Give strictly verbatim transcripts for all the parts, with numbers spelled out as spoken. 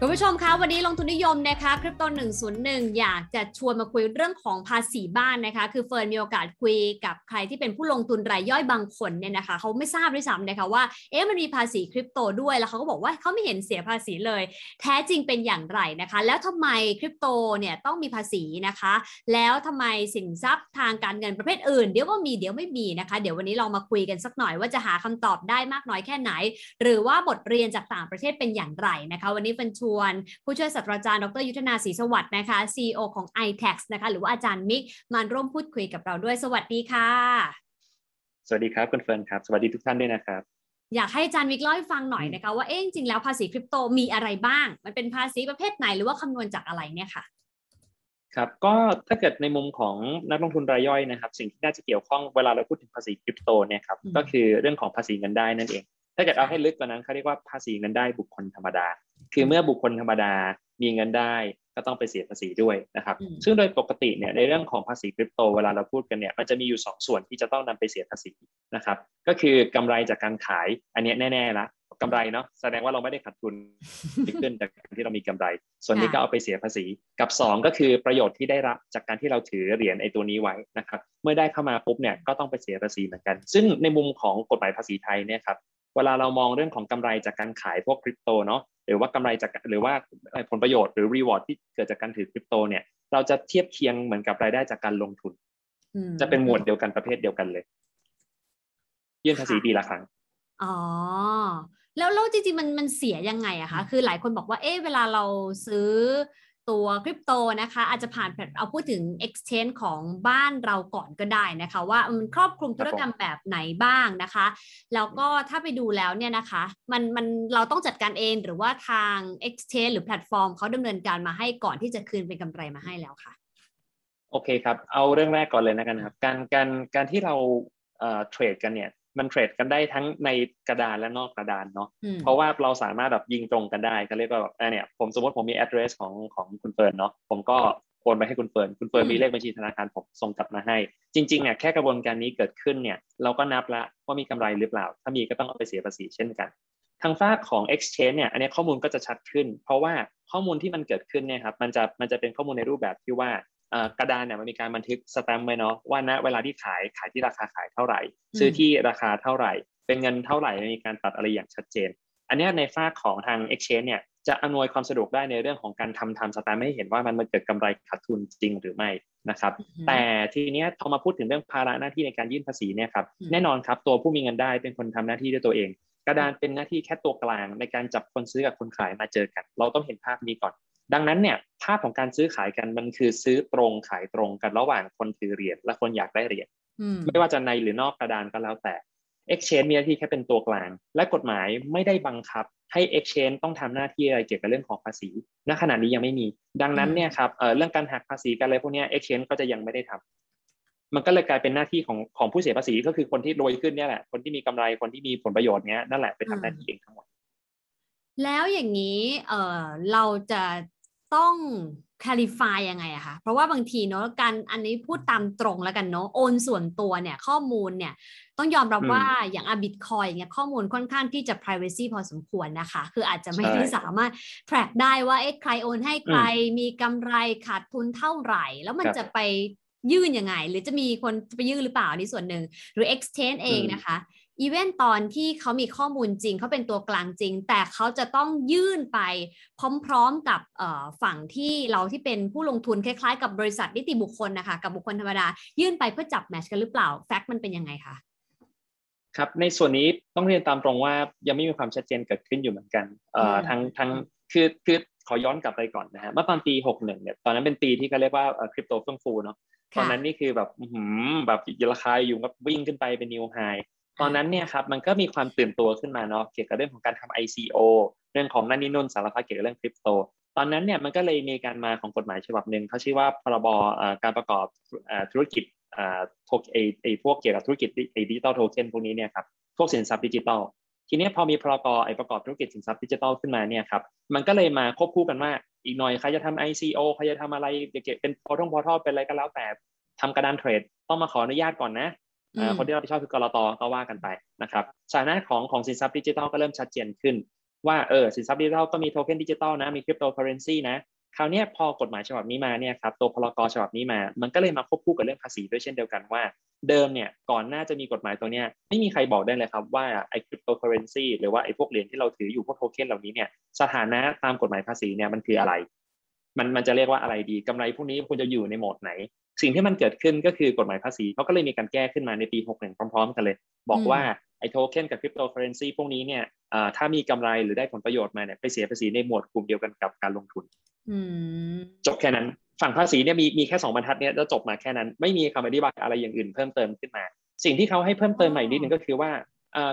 คุณผู้ชมคะวันนี้ลงทุนนิยมนะคะคริปโตหนึ่งศูนย์หนึ่งอยากจะชวนมาคุยเรื่องของภาษีบ้านนะคะคือเฟิร์นมีโอกาสคุยกับใครที่เป็นผู้ลงทุนรายย่อยบางคนเนี่ยนะคะเขาไม่ทราบด้วยซ้ำนะคะว่าเอ๊ะมันมีภาษีคริปโตด้วยแล้วเขาก็บอกว่าเขาไม่เห็นเสียภาษีเลยแท้จริงเป็นอย่างไรนะคะแล้วทำไมคริปโตเนี่ยต้องมีภาษีนะคะแล้วทำไมสินทรัพย์ทางการเงินประเภทอื่นเดี๋ยวก็มีเดี๋ยวไม่มีนะคะเดี๋ยววันนี้เรามาคุยกันสักหน่อยว่าจะหาคำตอบได้มากน้อยแค่ไหนหรือว่าบทเรียนจากต่างประเทศเป็นอย่างไรนะคะวันนี้เป็นผู้ช่วยศาสตราจารย์ดรยุทธนาศรีสวัสดิ์นะคะ ซี อี โอ ของ ไอ แท็กซ์ นะคะหรือว่าอาจารย์มิกมาร่วมพูดคุยกับเราด้วยสวัสดีค่ะสวัสดีครับคุณเฟิร์นครับสวัสดีทุกท่านด้วยนะครับอยากให้อาจารย์มิกเล่าให้ฟังหน่อยนะคะว่าเอ๊ะจริงแล้วภาษีคริปโตมีอะไรบ้างมันเป็นภาษีประเภทไหนหรือว่าคำนวณจากอะไรเนี่ยค่ะครับก็ถ้าเกิดในมุมของนักลงทุนรายย่อยนะครับสิ่งที่น่าจะเกี่ยวข้องเวลาเราพูดถึงภาษีคริปโตเนี่ยครับก็คือเรื่องของภาษีเงินได้นั่นเองถ้าเกิดเอาให้ลึกกว่านั้นเขาเรียกว่าภาษีเงินได้บุคคลธรรมดาคือเมื่อบุคคลธรรมดามีเงินได้ก็ต้องไปเสียภาษีด้วยนะครับซึ่งโดยปกติเนี่ยในเรื่องของภาษีคริปโตเวลาเราพูดกันเนี่ยมันจะมีอยู่สองส่วนที่จะต้องนำไปเสียภาษีนะครับก็คือกำไรจากการขายอันนี้แน่ๆละกำไรเนาะแสดงว่าเราไม่ได้ขาดทุนขึ้นจากการที่เรามีกำไรส่วนนี้ก็เอาไปเสียภาษีกับสองก็คือประโยชน์ที่ได้รับจากการที่เราถือเหรียญไอ้ตัวนี้ไว้นะครับเมื่อได้เข้ามาปุ๊บเนี่ยก็ต้องไปเสียภาษีเหมือนกันซึ่งในมุมของกฎหมายภาษีไทยเนี่ยครับเวลาเรามองเรื่องของกำไรจากการขายพวกคริปโตเนาะหรือว่ากำไรจากหรือว่าผลประโยชน์หรือรีวอร์ดที่เกิดจากการถือคริปโตเนี่ยเราจะเทียบเคียงเหมือนกับรายได้จากการลงทุนจะเป็นหมวดเดียวกันประเภทเดียวกันเลยยื่นภาษีปีละครั้งอ๋อแล้วแล้วจริงๆมันมันเสียยังไงอะคะคือหลายคนบอกว่าเอ๊ะเวลาเราซื้อตัวคริปโตนะคะอาจจะผ่านเอาพูดถึง exchange ของบ้านเราก่อนก็ได้นะคะว่ามันครอบคลุมธุรกรรมแบบไหนบ้างนะคะแล้วก็ถ้าไปดูแล้วเนี่ยนะคะมันมันเราต้องจัดการเองหรือว่าทาง exchange หรือแพลตฟอร์มเขาดำเนินการมาให้ก่อนที่จะคืนเป็นกำไรมาให้แล้วค่ะโอเคครับเอาเรื่องแรกก่อนเลยนะกันครับการการการที่เราเอ่อเทรดกันเนี่ยมันเทรดกันได้ทั้งในกระดานและนอกกระดานเนาะเพราะว่าเราสามารถแบบยิงตรงกันได้ก็เรียกว่าแบบเนี่ยผมสมมติผมมี address ของของคุณเฟิร์นเนาะผมก็โอนไปให้คุณเฟิร์นคุณเฟิร์นมีเลขบัญชีธนาคารผมส่งกลับมาให้จริงๆเนี่ยแค่กระบวนการนี้เกิดขึ้นเนี่ยเราก็นับละว่ามีกำไรหรือเปล่าถ้ามีก็ต้องเอาไปเสียภาษีเช่นกันทางฝ้าของ exchange เนี่ยอันนี้ข้อมูลก็จะชัดขึ้นเพราะว่าข้อมูลที่มันเกิดขึ้นเนี่ยครับมันจะมันจะเป็นข้อมูลในรูปแบบที่ว่ากระดานเนี่ยมันมีการบันทึกสแตมป์ไว้เนาะว่าณเวลาที่ขายขายที่ราคาขายเท่าไหร่ซื้อที่ราคาเท่าไหร่เป็นเงินเท่าไหร่มีการตัดอะไรอย่างชัดเจนอันนี้ในฝ้าของทาง Exchange เนี่ยจะอำนวยความสะดวกได้ในเรื่องของการทำทำสแตมป์ให้เห็นว่ามันมันเกิดกำไรขาดทุนจริงหรือไม่นะครับแต่ทีเนี้ยพอมาพูดถึงเรื่องภาระหน้าที่ในการยื่นภาษีเนี่ยครับแน่นอนครับตัวผู้มีเงินได้เป็นคนทำหน้าที่ด้วยตัวเองกระดานเป็นหน้าที่แค่ตัวกลางในการจับคนซื้อกับคนขายมาเจอกันเราต้องเห็นภาพนี้ก่อนดังนั้นเนี่ยภาพของการซื้อขายกันมันคือซื้อตรงขายตรงกันระหว่างคนถือเหรียญและคนอยากได้เหรียญไม่ว่าจะในหรือนอกกระดานก็แล้วแต่ Exchange มีหน้าที่แค่เป็นตัวกลางและกฎหมายไม่ได้บังคับให้ Exchange ต้องทำหน้าที่อะไรเกี่ยวกับเรื่องของภาษีณขณะนี้ยังไม่มีดังนั้นเนี่ยครับ เอ่อ เรื่องการหักภาษีกันอะไรพวกนี้ Exchange ก็จะยังไม่ได้ทำมันก็เลยกลายเป็นหน้าที่ของของผู้เสียภาษีก็คือคนที่รวยขึ้นเนี่ยแหละคนที่มีกำไรคนที่มีผลประโยชน์เนี้ยนั่นแหละไปทำหน้าที่เองทั้งหมดแล้วอย่างนี้เอ่อเราจะต้อง clarify ยังไงอะคะเพราะว่าบางทีเนาะการอันนี้พูดตามตรงแล้วกันเนาะโอนส่วนตัวเนี่ยข้อมูลเนี่ยต้องยอมรับว่าอย่างอ่ะ Bitcoin เนี่ยข้อมูลค่อนข้างที่จะ privacy พอสมควรนะคะคืออาจจะไม่ได้สามารถ track ได้ว่าเอ๊ะใครโอนให้ใครมีกำไรขาดทุนเท่าไหร่แล้วมันจะไปยื่นยังไงหรือจะมีคนไปยื่นหรือเปล่านี่ส่วนหนึ่งหรือ exchange เองนะคะอีเวนต์ตอนที่เขามีข้อมูลจริงเขาเป็นตัวกลางจริงแต่เขาจะต้องยื่นไปพร้อมๆกับฝั่งที่เราที่เป็นผู้ลงทุนคล้ายๆกับบริษัทนิติบุคคลนะคะกับบุคคลธรรมดายื่นไปเพื่อจับแมทช์กันหรือเปล่าแฟกต์มันเป็นยังไงคะครับในส่วนนี้ต้องเรียนตามตรงว่ายังไม่มีความชัดเจนเกิดขึ้นอยู่เหมือนกันทางทางคือคือขอย้อนกลับไปก่อนนะฮะเมื่อตอนปีหกสิบเอ็ดเนี่ยตอนนั้นเป็นปีที่เขาเรียกว่าคริปโตเฟื่องฟูเนาะตอนนั้นนี่คือแบบหืมแบบราคาอยู่ก็วิ่งขึ้นไปเป็นนิวไฮตอนนั้นเนี่ยครับมันก็มีความตื่นตัวขึ้นมาเนาะเกี่ยวกับเรื่องของการทำ ไอ ซี โอ เรื่องของนั่นนี่นู่นสารพัดเกี่ยวกับเรื่องคริปโตตอนนั้นเนี่ยมันก็เลยมีการมาของกฎหมายฉบับนึงเขาชื่อว่าพรบการประกอบธุรกิจเอ่อพวกไอ้ไอ้พวกเกี่ยวกับธุรกิจไอ้ดิจิตอลโทเค็นพวกนี้เนี่ยครับพวกสินทรัพย์ดิจิตอลทีนี้พอมีพรบไอ้ประกอบธุรกิจสินทรัพย์ดิจิตอลขึ้นมาเนี่ยครับมันก็เลยมาควบคู่กันว่าอีกหน่อยใครจะทำ ไอ ซี โอ ใครจะทำอะไรเกี่ยวกับเป็นพอร์ตพอร์ตเป็นอะไรก็แล้วแต่ทำกระดานเทรด ต้องมาขออนุญาตก่อนนะคนที่รับผิดชอบคือกลต.ก็ว่ากันไปนะครับสถานะของของสินทรัพย์ดิจิทัลก็เริ่มชัดเจนขึ้นว่าเออสินทรัพย์ดิจิทัลก็มีโทเค็นดิจิทัลนะมี Cryptocurrency นะคราวนี้พอกฎหมายฉบับนี้มาเนี่ยครับตัวพรก.ฉบับนี้มามันก็เลยมาควบคู่กับเรื่องภาษีด้วยเช่นเดียวกันว่าเดิมเนี่ยก่อนหน้าจะมีกฎหมายตัวเนี้ยไม่มีใครบอกได้เลยครับว่าไอ้ Cryptocurrency หรือว่าไอ้พวกเหรียญที่เราถืออยู่พวกโทเค็นเหล่านี้เนี่ยสถานะตามกฎหมายภาษีเนี่ยมันคืออะไรมันมันจะเรียกว่าอะไรดีกำไรพวกนี้ควรจะอยู่ในโหมดไหนสิ่งที่มันเกิดขึ้นก็คือกฎหมายภาษีเขาก็เลยมีการแก้ขึ้นมาในปีหกสิบเอ็ดพร้อมๆกันเลยบอกว่าไอ้โทเค็นกับคริปโตเคอเรนซีพวกนี้เนี่ยถ้ามีกำไรหรือได้ผลประโยชน์มาเนี่ยไปเสียภาษีในหมวดกลุ่มเดียวกันกับการลงทุนจบแค่นั้นฝั่งภาษีเนี่ยมีมีแค่สองบรรทัดเนี่ยแล้วจบมาแค่นั้นไม่มีคำอธิบายอะไรอย่างอื่นเพิ่มเติมขึ้นมาสิ่งที่เขาให้เพิ่มเติมใหม่นิดนึงก็คือว่า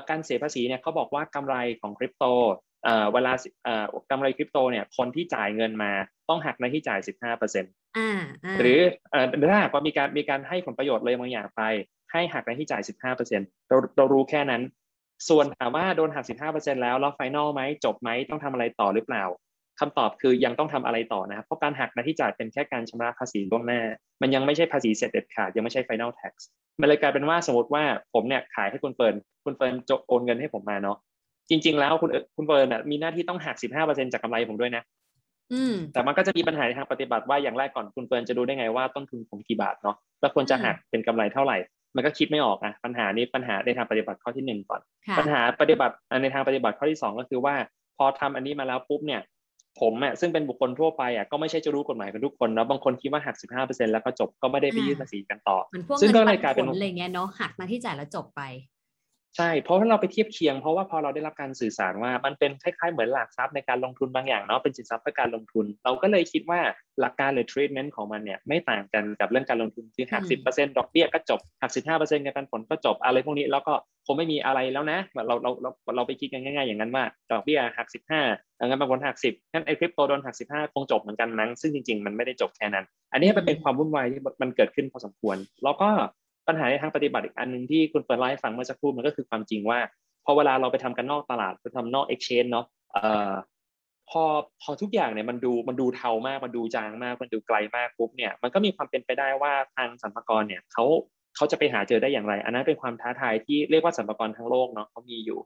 การเสียภาษีเนี่ยเขาบอกว่ากำไรของคริปโตเวลากำไรคริปโตเนี่ยคนที่จ่ายเงินมาต้องหักในที่จ่าย สิบห้าเปอร์เซ็นต์ อ่าหรือถ้าหากว่ามีการมีการให้ผลประโยชน์เลยบางอย่างไปให้หักในที่จ่าย สิบห้าเปอร์เซ็นต์ เราเรารู้แค่นั้นส่วนถามว่าโดนหัก สิบห้าเปอร์เซ็นต์ แล้วแล้วไฟนอลไหมจบไหมต้องทำอะไรต่อหรือเปล่าคำตอบคือยังต้องทำอะไรต่อนะครับเพราะการหักในที่จ่ายเป็นแค่การชำระภาษีล่วงหน้ามันยังไม่ใช่ภาษีเสร็จเด็ดขาดยังไม่ใช่ไฟนอลแท็กซ์มันเลยกลายเป็นว่าสมมติว่าผมเนี่ยขายให้คุณเฟิร์นคุณเฟิร์นจบโอนเงินให้ผมมาเนาะจริงๆแล้วคุณคุณเฟิร์นน่ะมีหน้าที่ต้องหัก สิบห้าเปอร์เซ็นต์ จากกำไรผมด้วยนะแต่มันก็จะมีปัญหาในทางปฏิบัติว่าอย่างแรกก่อนคุณเฟิร์นจะดูได้ไงว่าต้นทุนผมกี่บาทเนาะแล้วควรจะหักเป็นกำไรเท่าไหร่มันก็คิดไม่ออกนะปัญหานี้ปัญหาในทางปฏิบัติข้อที่หนึ่งก่อนปัญหาปฏิบัติในทางปฏิบัติข้อที่สองก็คือว่าพอทำอันนี้มาแล้วปุ๊บเนี่ยผมอ่ะซึ่งเป็นบุคคลทั่วไปอ่ะก็ไม่ใช่จะรู้กฎหมายกันทุกคนนะบางคนคิดว่าหัก สิบห้าเปอร์เซ็นต์ แล้วก็จบก็ไม่ได้ไปยื่นภาษีกันต่อซึ่งก็เลยกลายเป็นอะไรเงี้ยเนาะหักมาที่จ่ายแล้วจบไปใช่เพราะถ้าเราไปเทียบเคียงเพราะว่าพอเราได้รับการสื่อสารว่ามันเป็นคล้ายๆเหมือนหลักทรัพย์ในการลงทุนบางอย่างเนาะเป็นสินทรัพย์เพื่อการลงทุนเราก็เลยคิดว่าหลักการหรือ treatment ของมันเนี่ยไม่ต่างกันกับเรื่องการลงทุนคือหัก สิบเปอร์เซ็นต์ ดอกเบี้ยก็จบหัก สิบห้าเปอร์เซ็นต์ เงินปันผลก็จบอะไรพวกนี้แล้วก็คงไม่มีอะไรแล้วนะเราเราเราเราไปคิดกันง่ายๆอย่างนั้นว่าดอกเบี้ยหักสิบห้าเงินปันผลหักสิบงั้นไอ้คริปโตโดนหักสิบห้าคงจบเหมือนกันนั้นซึ่งจริงๆมันไม่ได้จบแค่นั้นอันนี้มันเป็นความวุ่นวายที่มันเกิดขึ้นพอสมควรแล้วก็ปัญหาในทางปฏิบัติอีกอันนึงที่คุณเปิดไลฟ์ฟังเมื่อสักครู่มันก็คือความจริงว่าพอเวลาเราไปทำกันนอกตลาดไปทำนอก exchange เนาะเอ่อพอพอทุกอย่างเนี่ยมันดูมันดูเทามากมันดูจางมากมันดูไกลมากปุ๊บเนี่ยมันก็มีความเป็นไปได้ว่าทางสรรพากรเนี่ยเขาเขาจะไปหาเจอได้อย่างไรอันนั้นเป็นความท้าทายที่เรียกว่าสรรพากรทั้งโลกเนาะเขามีอยู่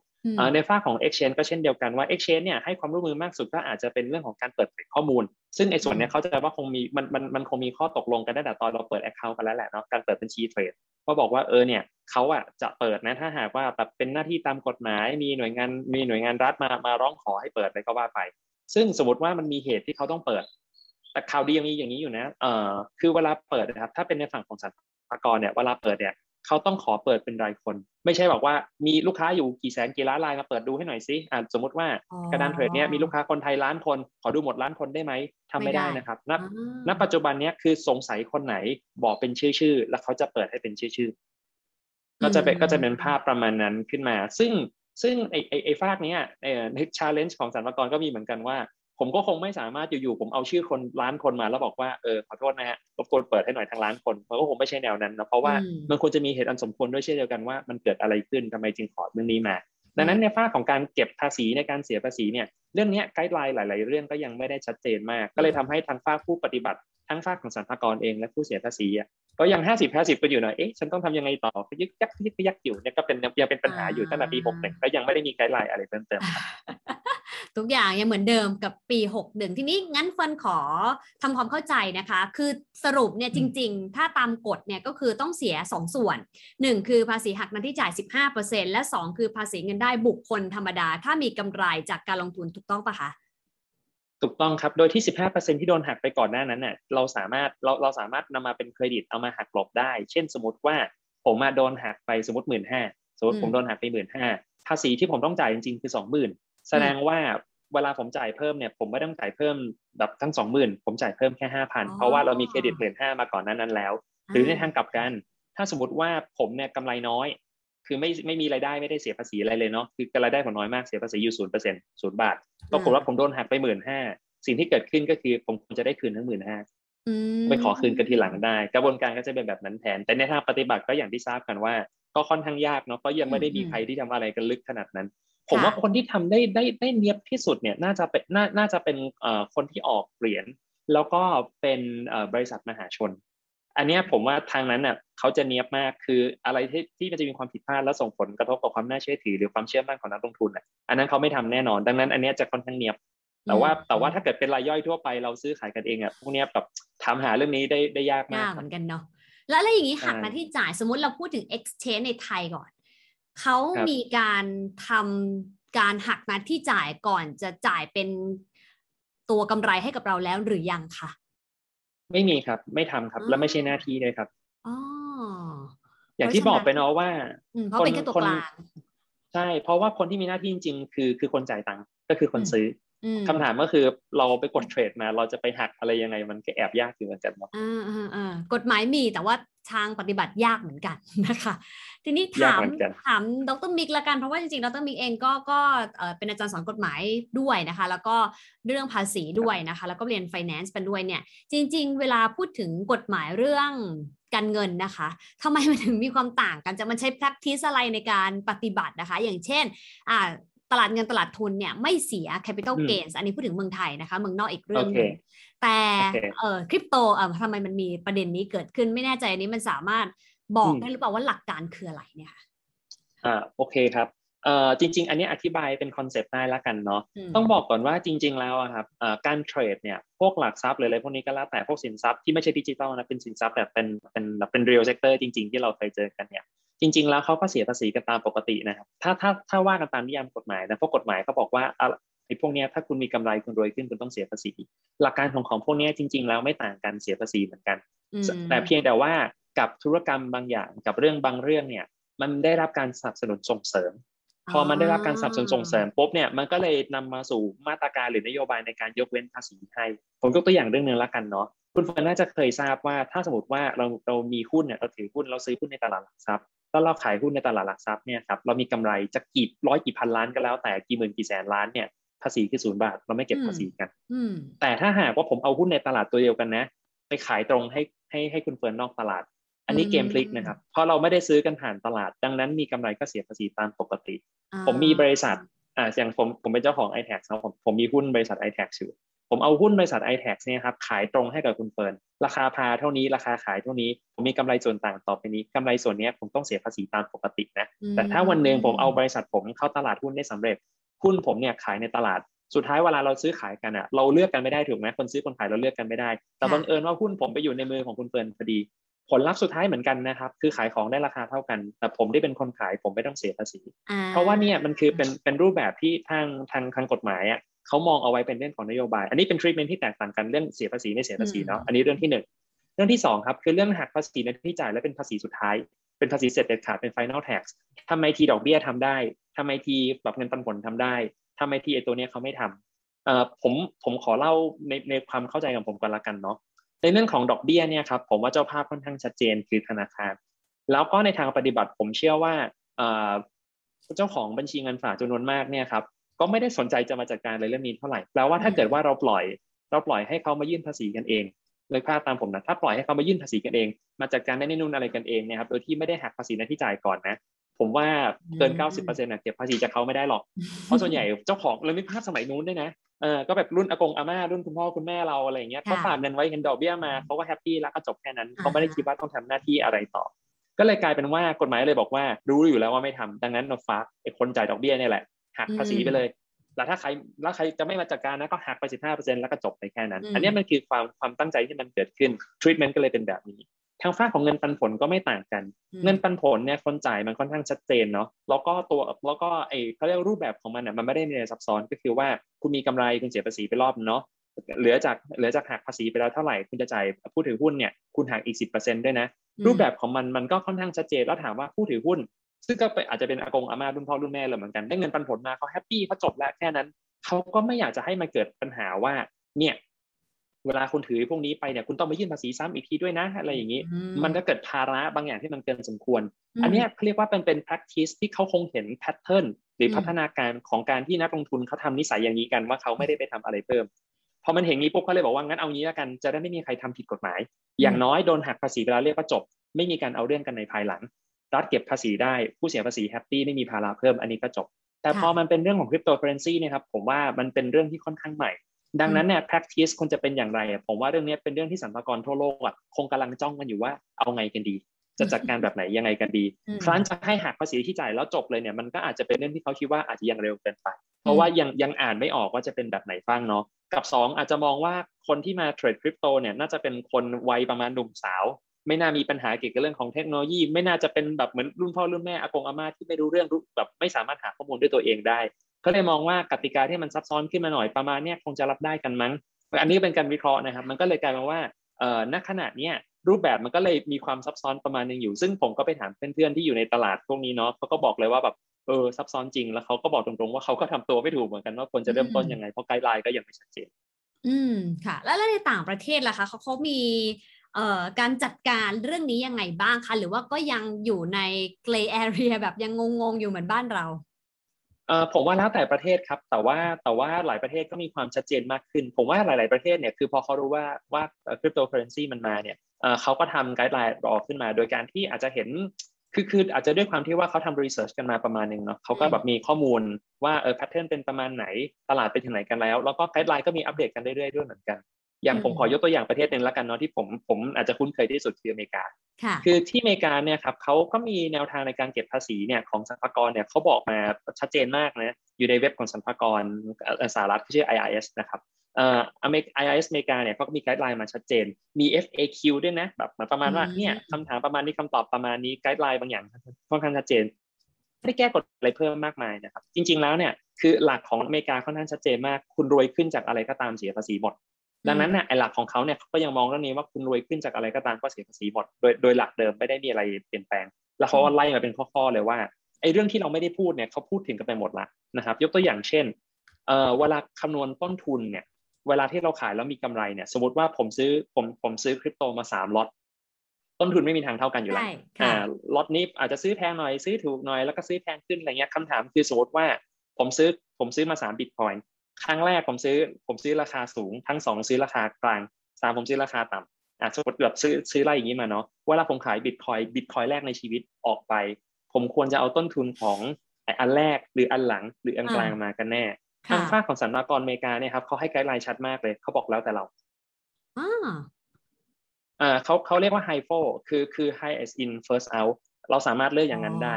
ในฝ้าของ exchange ก็เช่นเดียวกันว่า exchange เนี่ยให้ความร่วมมือมากสุดก็อาจจะเป็นเรื่องของการเปิดเผยข้อมูลซึ่งไอ้ส่วนเนี้ยเขาจะว่าคงมีมันมันมันคงมีข้อตกลงกันตั้งแต่ตอนเราเปิด account กันแล้วแหละเนาะการเปิดบัญชีเทรดก็บอกว่าเออเนี่ยเขาอ่ะจะเปิดนะถ้าหากว่าแบบเป็นหน้าที่ตามกฎหมายมีหน่วยงานมีหน่วยงานรัฐมามาร้องขอให้เปิดอะไรก็ว่าไปซึ่งสมมติว่ามันมีเหตุที่เขาต้องเปิดแต่ข่าวดีอย่างนี้อย่างนี้อยู่นะเอ่อคือเวลาเปิดนะครับถ้าเป็นในฝั่งของสรรพากรเนี่ยเวลาเปิดเนี่ยเขาต้องขอเปิดเป็นรายคนไม่ใช่บอกว่ามีลูกค้าอยู่กี่แสนกี่ล้านรายมาเปิดดูให้หน่อยซิอ่าสมมติว่ากระดานเทรดเนี้ยมีลูกค้าคนไทยล้านคนขอดูหมดล้านคนได้ไหมทำไม่ได้นะครับณ ณ ปัจจุบันเนี้ยคือสงสัยคนไหนบอกเป็นชื่อชื่อแล้วเขาจะเปิดให้เป็นชื่อชื่อก็จะเป็นก็จะเป็นภาพประมาณนั้นขึ้นมาซึ่งซึ่งไอไอไอฝากเนี้ยไอชาเลนจ์ของสรรพากรก็มีเหมือนกันว่าผมก็คงไม่สามารถอยู่ๆผมเอาชื่อคนล้านคนมาแล้วบอกว่าเออขอโทษนะฮะรบกวนเปิดให้หน่อยทางล้านคนมันก็คงไม่ใช่แนวนั้นนะเพราะว่ามันควรจะมีเหตุอันสมควรด้วยเช่นเดียวกันว่ามันเกิดอะไรขึ้นทำไมจึงขอเรื่องนี้มาดังนั้นในฝ้าของการเก็บภาษีในการเสียภาษีเนี่ยเรื่องนี้ไกด์ไลน์หลายๆเรื่องก็ยังไม่ได้ชัดเจนมากก็เลยทำให้ทางฝ้าผู้ปฏิบัติทั้งฝ้าของสรรพากรเองและผู้เสียภาษีก็ยังห้าสิบห้าสิบกันอยู่หน่อยเอ๊ะฉันต้องทำยังไงต่อยึกยักยึกยักอยู่เนี่ยก็เป็นยังเป็นปัญหาอยู่ตั้งแต่ปีหกหนึ่งก็ยังไม่ได้มีไกด์ไลน์อะไรเพิ่มเติมทุกอย่างยังเหมือนเดิมกับปีหกสิบเอ็ดทีนี้งั้นเฟิร์นขอทำความเข้าใจนะคะคือสรุปเนี่ยจริงๆถ้าตามกฎเนี่ยก็คือต้องเสียสองส่วนหนึ่งคือภาษีหักมันที่จ่าย สิบห้าเปอร์เซ็นต์ และสองคือภาษีเงินได้บุคคลธรรมดาถ้ามีกำไรจากการลงทุนถูกต้องปะคะถูกต้องครับโดยที่ สิบห้าเปอร์เซ็นต์ ที่โดนหักไปก่อนหน้านั้นน่ะเราสามารถเราเราสามารถนำมาเป็นเครดิตเอามาหักลบได้เช่นสมมติว่าผมมาโดนหักไปสมมติ หนึ่งหมื่นห้าพัน สมมติผมโดนหักไป หนึ่งหมื่นห้าพัน ภาษีที่ผมต้องจ่ายจริงๆคือ สองหมื่นแสดงว่าเวลาผมจ่ายเพิ่มเนี่ยผมไม่ต้องจ่ายเพิ่มแบบทั้ง สองหมื่น ผมจ่ายเพิ่มแค่ ห้าพัน เพราะว่าเรามีเครดิต หนึ่งหมื่นห้าพัน มาก่อนนั้นนั้นแล้วหรือในทางกลับกันถ้าสมมติว่าผมเนี่ยกำไรน้อยคือไม่ไม่มีรายได้ไม่ได้เสียภาษีอะไรเลยเนาะคือกำไรได้ผมน้อยมากเสียภาษีอยู่ ศูนย์เปอร์เซ็นต์ ศูนย์บาทปรากฏว่าผมโดนหักไป หนึ่งหมื่นห้าพัน สิ่งที่เกิดขึ้นก็คือผมควรจะได้คืนทั้ง หนึ่งหมื่นห้าพัน ไปขอคืนกันทีหลังได้กระบวนการก็จะเป็นแบบนั้นแทนแต่ในทางปฏิบัติก็อย่างที่ทราบกันว่าก็ค่อนข้างยากเนาะก็ยังไม่ได้มีใครที่ทำอะไรกันลึกขนาดนั้นผมว่าคนที่ทำได้ได้ได้เนียบที่สุดเนี่ยน่าจะเป็นน่าน่าจะเป็นเอ่อคนที่ออกเหรียญแล้วก็เป็นเอ่อบริษัทมหาชนอันนี้ผมว่าทางนั้นน่ะ เขาจะเนียบมากคืออะไรที่ที่มันจะมีความผิดพลาดแล้วส่งผลกระทบกับความน่าเชื่อถือหรือความเชื่อมั่นของนักลงทุนอ่ะอันนั้นเขาไม่ทำแน่นอนดังนั้นอันนี้จะค่อนข้างเนียบแต่ว่าแต่ว่าถ้าเกิดเป็นรายย่อยทั่วไปเราซื้อขายกันเองอ่ะพวกนี้แบบถามหาเรื่องนี้ได้ได้ยากมากเหมือนกันเนาะแล้วอะไรอย่างนี้หักมาที่จ่ายสมมติเราพูดถึง exchange ในไทยก่อนเขามีการทำการหักมาที่จ่ายก่อนจะจ่ายเป็นตัวกำไรให้กับเราแล้วหรือยังคะไม่มีครับไม่ทำครับและไม่ใช่หน้าที่เลยครับอ๋ออย่างที่บอกไปเนาะว่าเพราะเป็นแค่ตัวกลางใช่เพราะว่าคนที่มีหน้าที่จริงๆคือคือคนจ่ายตังค์ก็คือคนซื้อคำถามก็คือเราไปกดเทรดมาเราจะไปหักอะไรยังไงมันก็แอบยากอยู่เหมือนกันเนาะอ่าอ่ากฎหมายมีแต่ว่าทางปฏิบัติยากเหมือนกันนะคะทีนี้ถามถามดร.มิกละกันเพราะว่าจริงๆดร.มิกเองก็ก็เป็นอาจารย์สอนกฎหมายด้วยนะคะแล้วก็เรื่องภาษีด้วยนะคะแล้วก็เรียน finance เป็นด้วยเนี่ยจริงๆเวลาพูดถึงกฎหมายเรื่องการเงินนะคะทำไมมันถึงมีความต่างกันจะมันใช้ practice อะไรในการปฏิบัตินะคะอย่างเช่นอ่าตลาดเงินตลาดทุนเนี่ยไม่เสีย capital gains อันนี้พูดถึงเมืองไทยนะคะเมืองนอกอีกเรื่องนึงแต่เอ่อคริปโตเอ่อทำไมมันมีประเด็นนี้เกิดขึ้นไม่แน่ใจอันนี้มันสามารถบอกได้หรือเปล่าว่าหลักการคืออะไรเนี่ยค่ะอ่าโอเคครับเอ่อจริงๆอันนี้อธิบายเป็นคอนเซปต์ได้ละกันเนาะต้องบอกก่อนว่าจริงๆแล้วครับเอ่อการเทรดเนี่ยพวกหลักทรัพย์หรืออะไรพวกนี้ก็แล้วแต่พวกสินทรัพย์ที่ไม่ใช่ดิจิทัลนะเป็นสินทรัพย์แบบเป็นเป็นเป็น real sector จริงๆที่เราเคยเจอกันเนี่ยจริงๆแล้วเขาก็เสียภาษีกันตามปกตินะครับถ้าถ้าถ้าว่ากันตามนิยามกฎหมายนะเพราะกฎหมายเขาบอกว่าไอ้พวกนี้ถ้าคุณมีกำไรคุณรวยขึ้นคุณต้องเสียภาษีหลักการของของพวกนี้จริงๆแล้วไม่ต่างกันเสียภาษีเหมือนกันแต่เพียงแต่ว่ากับธุรกรรมบางอย่างกับเรื่องบางเรื่องเนี่ยมันได้รับการสนับสนุนส่งเสริมพอมันได้รับการสนับสนุนส่งเสริมปุ๊บเนี่ยมันก็เลยนำมาสู่มาตรการหรือนโยบายในการยกเว้นภาษีให้ผมยกตัวอย่างเรื่องนึงละกันเนาะคุณเฟิร์นน่าจะเคยทราบว่าถ้าสมมติว่าเราเรามีหุ้นเนี่ยเราถือหุ้นเราซื้อหุ้นในตลาดหลักทรัพย์แล้วเราขายหุ้นในตลาดหลักทรัพย์เนี่ยครับเรามีกำไรจะกี่ร้อยกี่พันล้านก็แล้วแต่กี่หมื่นกี่แสนล้านเนี่ยภาษีคือศูนย์บาทเราไม่เก็บภาษีกันแต่ถ้าหากว่าผมเอาหุ้นในตลาดตัวเดียวกันนะไปขายตรงให้ให้ให้คุณเฟิร์นนอกตลาดอันนี้เกมพลิกนะครับเพราะเราไม่ได้ซื้อกันผ่านตลาดดังนั้นมีกำไรก็เสียภาษีตามปกติผมมีบริษัทอ่าอย่างผมผมเป็นเจ้าของ iTax นะผมผมมีหุ้นบริษัท iTax อยู่ผมเอาหุ้นบริษัท iTax เนี่ยครับขายตรงให้กับคุณเฟิร์นราคาพาเท่านี้ราคาขายเท่านี้ผมมีกำไรส่วนต่างต่อไปนี้กำไรส่วนนี้ผมต้องเสียภาษีตามปกตินะแต่ถ้าวันนึงผมเอาบริษัทผมเข้าตลาดหุ้นได้สำเร็จหุ้นผมเนี่ยขายในตลาดสุดท้ายเวลาเราซื้อขายกันอ่ะเราเลือกกันไม่ได้ถูกไหมคนซื้อคนขายเราเลือกกันไม่ได้แต่บังเอิญว่าหุ้นผมไปอยู่ในมือของคุณเฟิร์นพอดีผลลัพธ์สุดท้ายเหมือนกันนะครับคือขายของได้ราคาเท่ากันแต่ผมได้เป็นคนขายผมไม่ต้องเสียภาษีเพราะว่าเนี่ยมันคือเป็นเป็นรูปแบบที่ทางทางทางกฎหมายอ่ะเขามองเอาไว้เป็นเรื่องของนโยบายอันนี้เป็น treatment ที่แตกต่างกันเรื่องเสียภาษีไม่เสียภาษีเนาะอันนี้เรื่องที่หนึ่งเรื่องที่สองครับคือเรื่องหักภาษีในที่จ่ายและเป็นภาษีสุดท้ายเป็นภาษีเสร็จเด็ดขาดเป็น final tax ทำไมทีดอกเบี้ยทำได้ทำไมทีแบบเงินปันผลทำได้ทำไมทีไอตัวเนี้ยเขาไม่ทำเอ่อผมผมขอเล่าในในความเข้าใจของผมก่อนละกันเนาะในเรื่องของดอกเบี้ยเนี่ยครับผมว่าเจ้าภาพค่อนข้างชัดเจนคือธนาคารแล้วก็ในทางปฏิบัติผมเชื่อว่าเอ่อเจ้าของบัญชีเงินฝากจำนวนมากเนี่ยครับก็ไม่ได้สนใจจะมาจัดการเลยเรื่องนี้เท่าไหร่แปลว่าถ้าเกิดว่าเราปล่อยเราปล่อยให้เขามายื่นภาษีกันเองเลยภาพตามผมนะถ้าปล่อยให้เขามายื่นภาษีกันเองมาจัดการได้ในนู่นอะไรกันเองเนี่ยครับโดยที่ไม่ได้หักภาษีหน้าที่จ่ายก่อนนะผมว่าเกิน เก้าสิบเปอร์เซ็นต์ เนี่ยเก็บภาษีจากเขาไม่ได้หรอกเพราะส่วนใหญ่เจ้าของเรานึกภาพสมัยนู้นด้วยนะเออก็แบบรุ่นอากงอาม่ารุ่นคุณพ่อคุณแม่เราอะไรอย่างเงี้ยก็ฝากเงินไว้เห็นดอกเบี้ยมาเขาก็แฮปปี้แล้วก็จบแค่นั้นเขาไม่ได้คิดว่าต้องทำหน้าที่อะไรต่อก็เลยกลายเป็นว่ากฎหมายเลยบอกว่ารู้อยู่แล้วว่าไม่ทำดังนั้นเราฝากไอ้คนจ่ายดอกเบี้ยนี่แหละหักภาษีไปเลยแล้วถ้าใครแล้วใครจะไม่มาจัดการนะก็หักไป สิบห้าเปอร์เซ็นต์ แล้วก็จบไปแค่นั้นอันนี้มันคือความความตั้งใจที่มันเกิดขึ้น treatment ก็เลยเป็นแบบนี้ทางฝ้าของเงินปันผลก็ไม่ต่างกันเงินปันผลเนี่ยคนจ่ายมันค่อนข้างชัดเจนเนาะแล้วก็ตัวแล้วก็ไอ้เขาเรียกรูปแบบของมันเนี่ยมันไม่ได้มีอะไรซับซ้อนก็คือว่าคุณมีกำไรคุณเสียภาษีไปรอบเนาะเหลือจากเหลือจากหักภาษีไปแล้วเท่าไหร่คุณจะจ่ายผู้ถือหุ้นเนี่ยคุณหักอีก สิบเปอร์เซ็นต์ ด้วยนะรูปแบบของมันมันก็ค่อนข้างชัดเจนแล้วถามว่าผู้ถือหุ้นซึ่งก็อาจจะเป็นอากงอาม่ารุ่นพ่อรุ่นแม่เลยเหมือนกันได้เงินปันผลมาเขาแฮปปี้เขาจบแล้วแค่นั้นเขาก็ไม่อยากจะให้มันเกิดปัญหาว่าเนี่ยเวลาคุณถือพวกนี้ไปเนี่ยคุณต้องไปยื่นภาษีซ้ำอีกทีด้วยนะอะไรอย่างนี้มันก็เกิดภาระบางอย่างที่มันเกินสมควรอันนี้เรียกว่าเป็นเป็น practice ที่เขาคงเห็น pattern หรือพัฒนาการของการที่นักลงทุนเขาทำนิสัยอย่างนี้กันว่าเขาไม่ได้ไปทำอะไรเพิ่มพอมันเห็นนี้ปุ๊บเขาเลยบอกว่างั้นเอางี้แล้วกันจะได้ไม่มีใครทำผิดกฎหมายอย่างน้อยโดนหักภาษีไปแล้วเรียกว่าจบไม่มีการเอาเรื่องกันในภายหลังรัฐเก็บภาษีได้ผู้เสียภาษีแฮปปี้ไม่มีภาระเพิ่มอันนี้ก็จบแต่พอมันเป็นเรื่องของ cryptocurrency เนี่ยครับผมว่ามันเป็นเรื่องที่ค่อนข้างใหม่ดังนั้นเนี่ย practice คนจะเป็นอย่างไรผมว่าเรื่องนี้เป็นเรื่องที่สรรพากรทั่วโลกอ่ะคงกำลังจ้องกันอยู่ว่าเอาไงกันดี จะจัดการแบบไหนยังไงกันดีครั้นจะให้หักภาษีที่จ่ายแล้วจบเลยเนี่ยมันก็อาจจะเป็นเรื่องที่เขาคิดว่าอาจจะยังเร็วเกินไปเพราะว่ายังยังอ่านไม่ออกว่าจะเป็นแบบไหนบ้างเนาะกับสองอาจจะมองว่าคนที่มาเทรดคริปโตเนี่ยน่าจะเป็นคนวัยประมาณหนุ่มสาวไม่น่ามีปัญหาเกี่ยวกับเรื่องของเทคโนโลยีไม่น่าจะเป็นแบบเหมือนรุ่นพ่อรุ่นแม่อากงอาม่าที่ไม่รู้เรื่องแบบไม่สามารถหาข้อมูลด้วยตัวเองได้ก็เลยมองว่ากติกาที่มันซับซ้อนขึ้นมาหน่อยประมาณเนี้ยคงจะรับได้กันมั้งอันนี้เป็นการวิเคราะห์นะครับมันก็เลยกลายมาว่าเอ่อณขณะเนี้ยรูปแบบมันก็เลยมีความซับซ้อนประมาณนึงอยู่ซึ่งผมก็ไปถามเพื่อนๆที่อยู่ในตลาดพวกนี้เนาะเขาก็บอกเลยว่าแบบเออซับซ้อนจริงแล้วเขาก็บอกตรงๆว่าเขาก็ทำตัวไม่ถูกเหมือนกันว่าควรจะเริ่มต้นยังไงเพราะไกด์ไลน์ก็ยังไม่ชัดเจนอืมค่ะแล้วในต่างประเทศล่ะคะเขาเขามีเอ่อการจัดการเรื่องนี้ยังไงบ้างคะหรือว่าก็ยังอยู่ใน gray area แบบยังงงๆอยู่เหมือนบ้านเราเอ่อผมว่าแล้วแต่ประเทศครับแต่ว่าแต่ว่าหลายประเทศก็มีความชัดเจนมากขึ้นผมว่าหลายๆประเทศเนี่ยคือพอเขารู้ว่าว่า cryptocurrency มันมาเนี่ยเอ่อเขาก็ทำไกด์ไลน์ออกขึ้นมาโดยการที่อาจจะเห็นคือคืออาจจะด้วยความที่ว่าเขาทำรีเสิร์ชกันมาประมาณนึงเนาะเขาก็แบบมีข้อมูลว่าเออแพทเทิร์นเป็นประมาณไหนตลาดเป็นถึงไหนกันแล้วแล้วก็ไกด์ไลน์ก็มีอัปเดตกันเรื่อยๆด้วยเหมือนกันอย่างผมขอยกตัวอย่างประเทศนึงละกันเนาะที่ผมผมอาจจะคุ้นเคยที่สุดคืออเมริกาคือที่อเมริกาเนี่ยครับเขาก็มีแนวทางในการเก็บภาษีเนี่ยของสรรพากรเนี่ยเขาบอกมาชัดเจนมากนะอยู่ในเว็บของสรรพากรสหรัฐที่ชื่อ ไอ อาร์ เอส นะครับเอ่อ ไอ อาร์ เอส อเมริกาเนี่ยเขาก็มีไกด์ไลน์มาชัดเจนมี เอฟ เอ คิว ด้วยนะแบบประมาณว่าเนี่ยคำถามประมาณนี้คำตอบประมาณนี้ไกด์ไลน์บางอย่างค่อนข้างชัดเจนไม่ได้แก้กฎอะไรเพิ่มมากมายนะครับจริงๆแล้วเนี่ยคือหลักของอเมริกาค่อนข้างชัดเจนมากคุณรวยขึ้นจากอะไรก็ตามเสียภาษีหมดดังนั้นน่ะไอ้หลักของเขาเนี่ยเขาก็ยังมองเรื่องนี้ว่าคุณรวยขึ้นจากอะไรก็ตามก็เสียภาษีหมดโดยโดยหลักเดิมไม่ได้มีอะไรเปลี่ยนแปลงแล้วเขาก็ไล่มาเป็นข้อๆเลยว่าไอ้เรื่องที่เราไม่ได้พูดเนี่ยเขาพูดถึงกันไปหมดละนะครับยกตัวอย่างเช่นเอ่อเวลาคำนวณต้นทุนเนี่ยเวลาที่เราขายแล้วมีกำไรเนี่ยสมมติว่าผมซื้อผมผมซื้อคริปโตมาสามล็อตต้นทุนไม่มีทางเท่ากันอยู่แล้วอ่าล็อตนี้อาจจะซื้อแพงหน่อยซื้อถูกหน่อยแล้วก็ซื้อแพงขึ้นอะไรเงี้ยคำถามคือสมมติว่าผมซื้อผมซื้อมาสาม Bitcoinครั้งแรกผมซื้อผมซื้อราคาสูงทั้งสองซื้อราคากลางสามผมซื้อราคาต่ำอ่ะสมมติแบบซื้อซื้อไล่อย่างนี้มาเนาะเวลาผมขายบิตคอยบิตคอยแรกในชีวิตออกไปผมควรจะเอาต้นทุนของอันแรกหรืออันหลังหรืออันกลางมากันแน่ทางฝั่งของสรรพากรอเมริกาเนี่ยครับเขาให้ไกด์ไลน์ชัดมากเลยเขาบอกแล้วแต่เราอ่าเขาเขาเรียกว่า ไฮ เอฟ โอ คือคือ high as in first out เราสามารถเลือกอย่างนั้นได้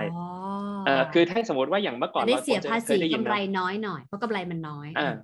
อ่าคือถ้าสมมติว่าอย่างเมื่อก่อนเราเสียภาษีกำไรน้อยหน่อยเพราะกำไรมันน้อยอ่า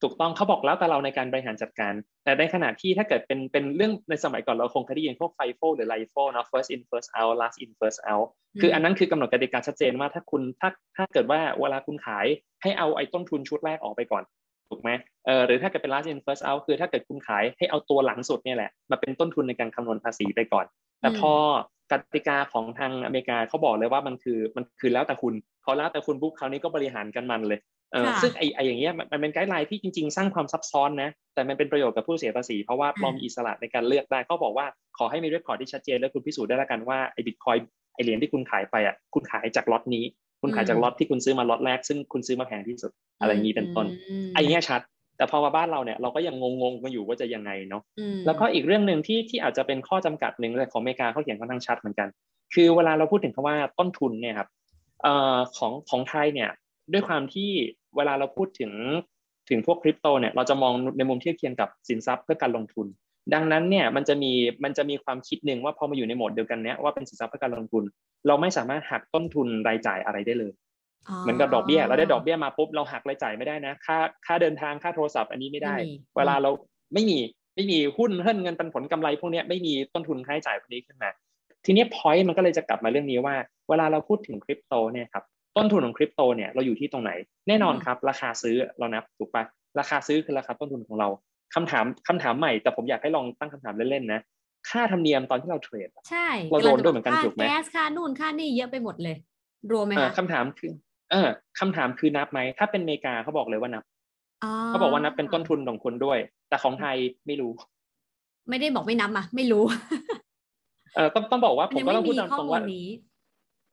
ถูกต้องเขาบอกแล้วแต่เราในการบริหารจัดการแต่ในขณะที่ถ้าเกิดเป็นเป็นเรื่องในสมัยก่อนเราคงเคยได้ยินพวก ไฟโฟ หรือ ไลโฟ เนาะ first in first out last in first out คืออันนั้นคือกำหนดกติกาชัดเจนว่าถ้าคุณถ้าถ้าเกิดว่าเวลาคุณขายให้เอาไอ้ต้นทุนชุดแรกออกไปก่อนถูกไหมเออหรือถ้าเกิดเป็น last in first out คือถ้าเกิดคุณขายให้เอาตัวหลังสุดเนี่ยแหละมาเป็นต้นทุนในการคำนวณภาษีไปก่อนแต่พอกติกาของทางอเมริกาเขาบอกเลยว่ามันคือมันคือแล้วแต่คุณพอแล้วแต่คุณบุ๊กคราวนี้ก็บริหารกันมันเลยเออซึ่งไอ้ไอ้อย่างเงี้ยมันเป็นไกด์ไลน์ที่จริงๆสร้างความซับซ้อนนะแต่มันเป็นประโยชน์กับผู้เสียภาษีเพราะว่าเรามีอิสระในการเลือกได้เขาบอกว่าขอให้มีเรคคอร์ดที่ชัดเจนและคุณพิสูจน์ได้ละกันว่าไอ้บิตคอยน์ไอ้เหรียญที่คุณขายไปอ่ะคุณขายจากล็อตนี้คุณขายจากล็อตที่คุณซื้อมาล็อตแรกซึ่งคุณซื้อมาแพงที่สุดอะไรอย่างนี้เป็นต้นไอ้เงี้ยชัดแต่พอมาบ้านเราเนี่ยเราก็ยังงงๆกันอยู่ว่าจะยังไงเนาะแล้วก็อีกเรื่องนึงที่ที่อาจจะเป็นข้อจำกัดหนึ่งเลยของอเมริกาเขาเขียนค่อนข้างชัดเหมือนกันคือเวลาเราพูดถึงคำว่าต้นทุนเนี่ยครับเอ่อของของไทยเนี่ยด้วยความที่เวลาเราพูดถึงถึงพวกคริปโตเนี่ยเราจะมองในมุมเทียบเคียงกับสินทรัพย์เพื่อการลงทุนดังนั้นเนี่ยมันจะมีมันจะมีความคิดนึงว่าพอมาอยู่ในโหมดเดียวกันเนี่ยว่าเป็นสินทรัพย์เพื่อการลงทุนเราไม่สามารถหักต้นทุนรายจ่ายอะไรได้เลยเหมือนกับดอกเบี้ยเราได้ดอกเบี้ยมาปุ๊บเราหักรายจ่ายไม่ได้นะค่าค่าเดินทางค่าโทรศัพท์อันนี้ไม่ได้เวลาเราไม่มีไม่มีหุ้นเฮิร์นเงินปันผลกำไรพวกนี้ไม่มีต้นทุนค่าใช้จ่ายพวกนี้ขึ้นมาทีนี้ point มันก็เลยจะกลับมาเรื่องนี้ว่าเวลาเราพูดถึงคริปโตเนี่ยครับต้นทุนของคริปโตเนี่ยเราอยู่ที่ตรงไหนแน่นอนครับราคาซื้อเรานับถูกปะราคาซื้อคือราคาต้นทุนของเราคำถามคำถามใหม่แต่ผมอยากให้ลองตั้งคำถามเล่นๆนะค่าธรรมเนียมตอนที่เราเทรดใช่เราโดนด้วยเหมือนกันถูกไหมค่าแก๊สค่านู่นค่านี่เยอะไปหมดเลยรวมไหมคะคำถามคือเออคำถามคือนับไหมถ้าเป็นอเมริกาเขาบอกเลยว่านับเขาบอกว่านับเป็นต้นทุนของคนด้วยแต่ของไทยไม่รู้ไม่ได้บอกไม่นับอ่ะไม่รู้เออต้องต้องบอกว่าผมก็ต้องพูดตามตรงว่าเ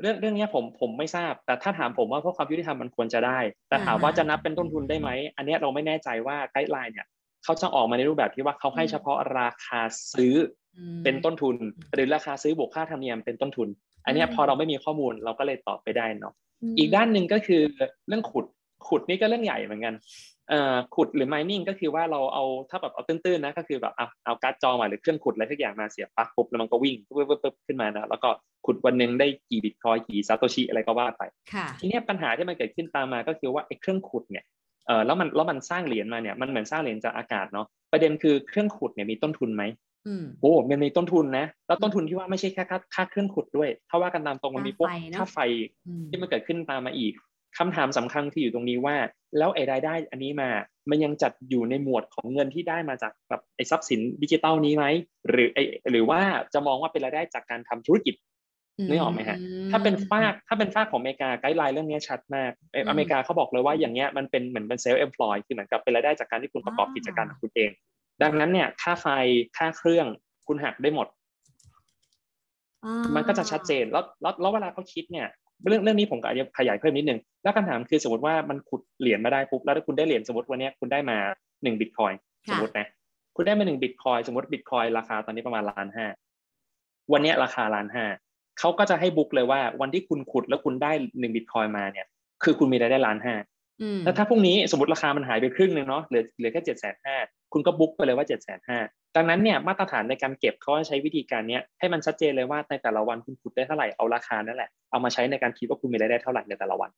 รื่องเรื่องนี้ผมผมไม่ทราบแต่ถ้าถามผมว่าเพราะความยุติธรรมมันควรจะได้แต่ถามว่าจะนับเป็นต้นทุนได้ไหมอันนี้เราไม่แน่ใจว่าไกด์ไลน์เนี่ยเขาจะออกมาในรูปแบบที่ว่าเขาให้เฉพาะราคาซื้อเป็นต้นทุนหรือราคาซื้อบวกค่าธรรมเนียมเป็นต้นทุนอันนี้พอเราไม่มีข้อมูลเราก็เลยตอบไปได้เนาะอีกด้านหนึ่งก็คือเรื่องขุดขุดนี่ก็เรื่องใหญ่เหมือนกัน ขุดหรือ mining ก็คือว่าเราเอาถ้าแบบเอาตื้นๆนะก็คือแบบเอาเอาการ์ดจอมาหรือเครื่องขุดอะไรสักอย่างมาเสียบปลั๊กปุ๊บแล้วมันก็วิ่งปึ๊บๆขึ้นมานะแล้วก็ขุดวันนึงได้กี่บิตคอยกี่ซาโตชิอะไรก็ว่าไปทีนี้ปัญหาที่มันเกิดขึ้นตามมาก็คือว่าไอ้เครื่องขุดเนี่ยเออแล้วมันแล้วมันสร้างเหรียญมาเนี่ยมันเหมือนสร้างเหรียญจากอากาศเนาะประเด็นคือเครื่องขุดเนี่ยมีต้นทุนไหมโอ้มันมีต้นทุนนะแล้วต้นทุนที่ว่าไม่ใช่แค่ค่าเครื่องขุดด้วยถ้าว่ากันตามตรงมันมีพวกค่าไฟที่มันเกิดขึ้นตามมาอีกคำถามสำคัญที่อยู่ตรงนี้ว่าแล้วไอ้รายได้อันนี้มามันยังจัดอยู่ในหมวดของเงินที่ได้มาจากแบบไอ้ทรัพย์สินดิจิทัลนี้ไหมหรือไอ้หรือว่าจะมองว่าเป็นรายได้จากการทำธุรกิจนึกออกไหมฮะถ้าเป็นฝากถ้าเป็นฝากของอเมริกาไกด์ไลน์เรื่องนี้ชัดมากอเมริกาเขาบอกเลยว่าอย่างเงี้ยมันเป็นเหมือนเป็นเซลฟ์เอ็มพลอยคือเหมือนกับเป็นรายได้จากการที่คุณประกอบกิจการของคุณเองดังนั้นเนี่ยค่าไฟค่าเครื่องคุณหักได้หมดมันก็จะชัดเจนแล้วแล้วเวลาเขาคิดเนี่ยเรื่องเรื่องนี้ผมก็อาจจะขยายเพิ่มนิดนึงแล้วคำถามคือสมมติว่ามันขุดเหรียญมาได้ปุ๊บแล้วถ้าคุณได้เหรียญสมมติวันนี้คุณได้มาหนึ่งบิตคอยสมมตินะคุณได้มาหนึ่งบิตคอยสมมติบิตคอยราคาตอนนี้ประมาณล้านห้าวันนี้ราคาล้านห้าเขาก็จะให้บุ๊กเลยว่าวันที่คุณขุดแล้วคุณได้หนึ่งบิตคอยมาเนี่ยคือคุณมีรายได้ล้านห้าแล้วถ้าพรุ่งนี้สมมติราคามันหายไปครึ่งนึงเนาะเหลือเหลือแค่เจ็ดแสนห้าคุณก็บุ๊กไปเลยว่าเจ็ดแสนห้าดังนั้นเนี่ยมาตรฐานในการเก็บเขาใช้วิธีการนี้ให้มันชัดเจนเลยว่าในแต่ละวันคุณขุดได้เท่าไหร่เอาราคานั่นแหละเอามาใช้ในการคิดว่าคุณมีรายได้เท่าไหร่ในแต่ละวัน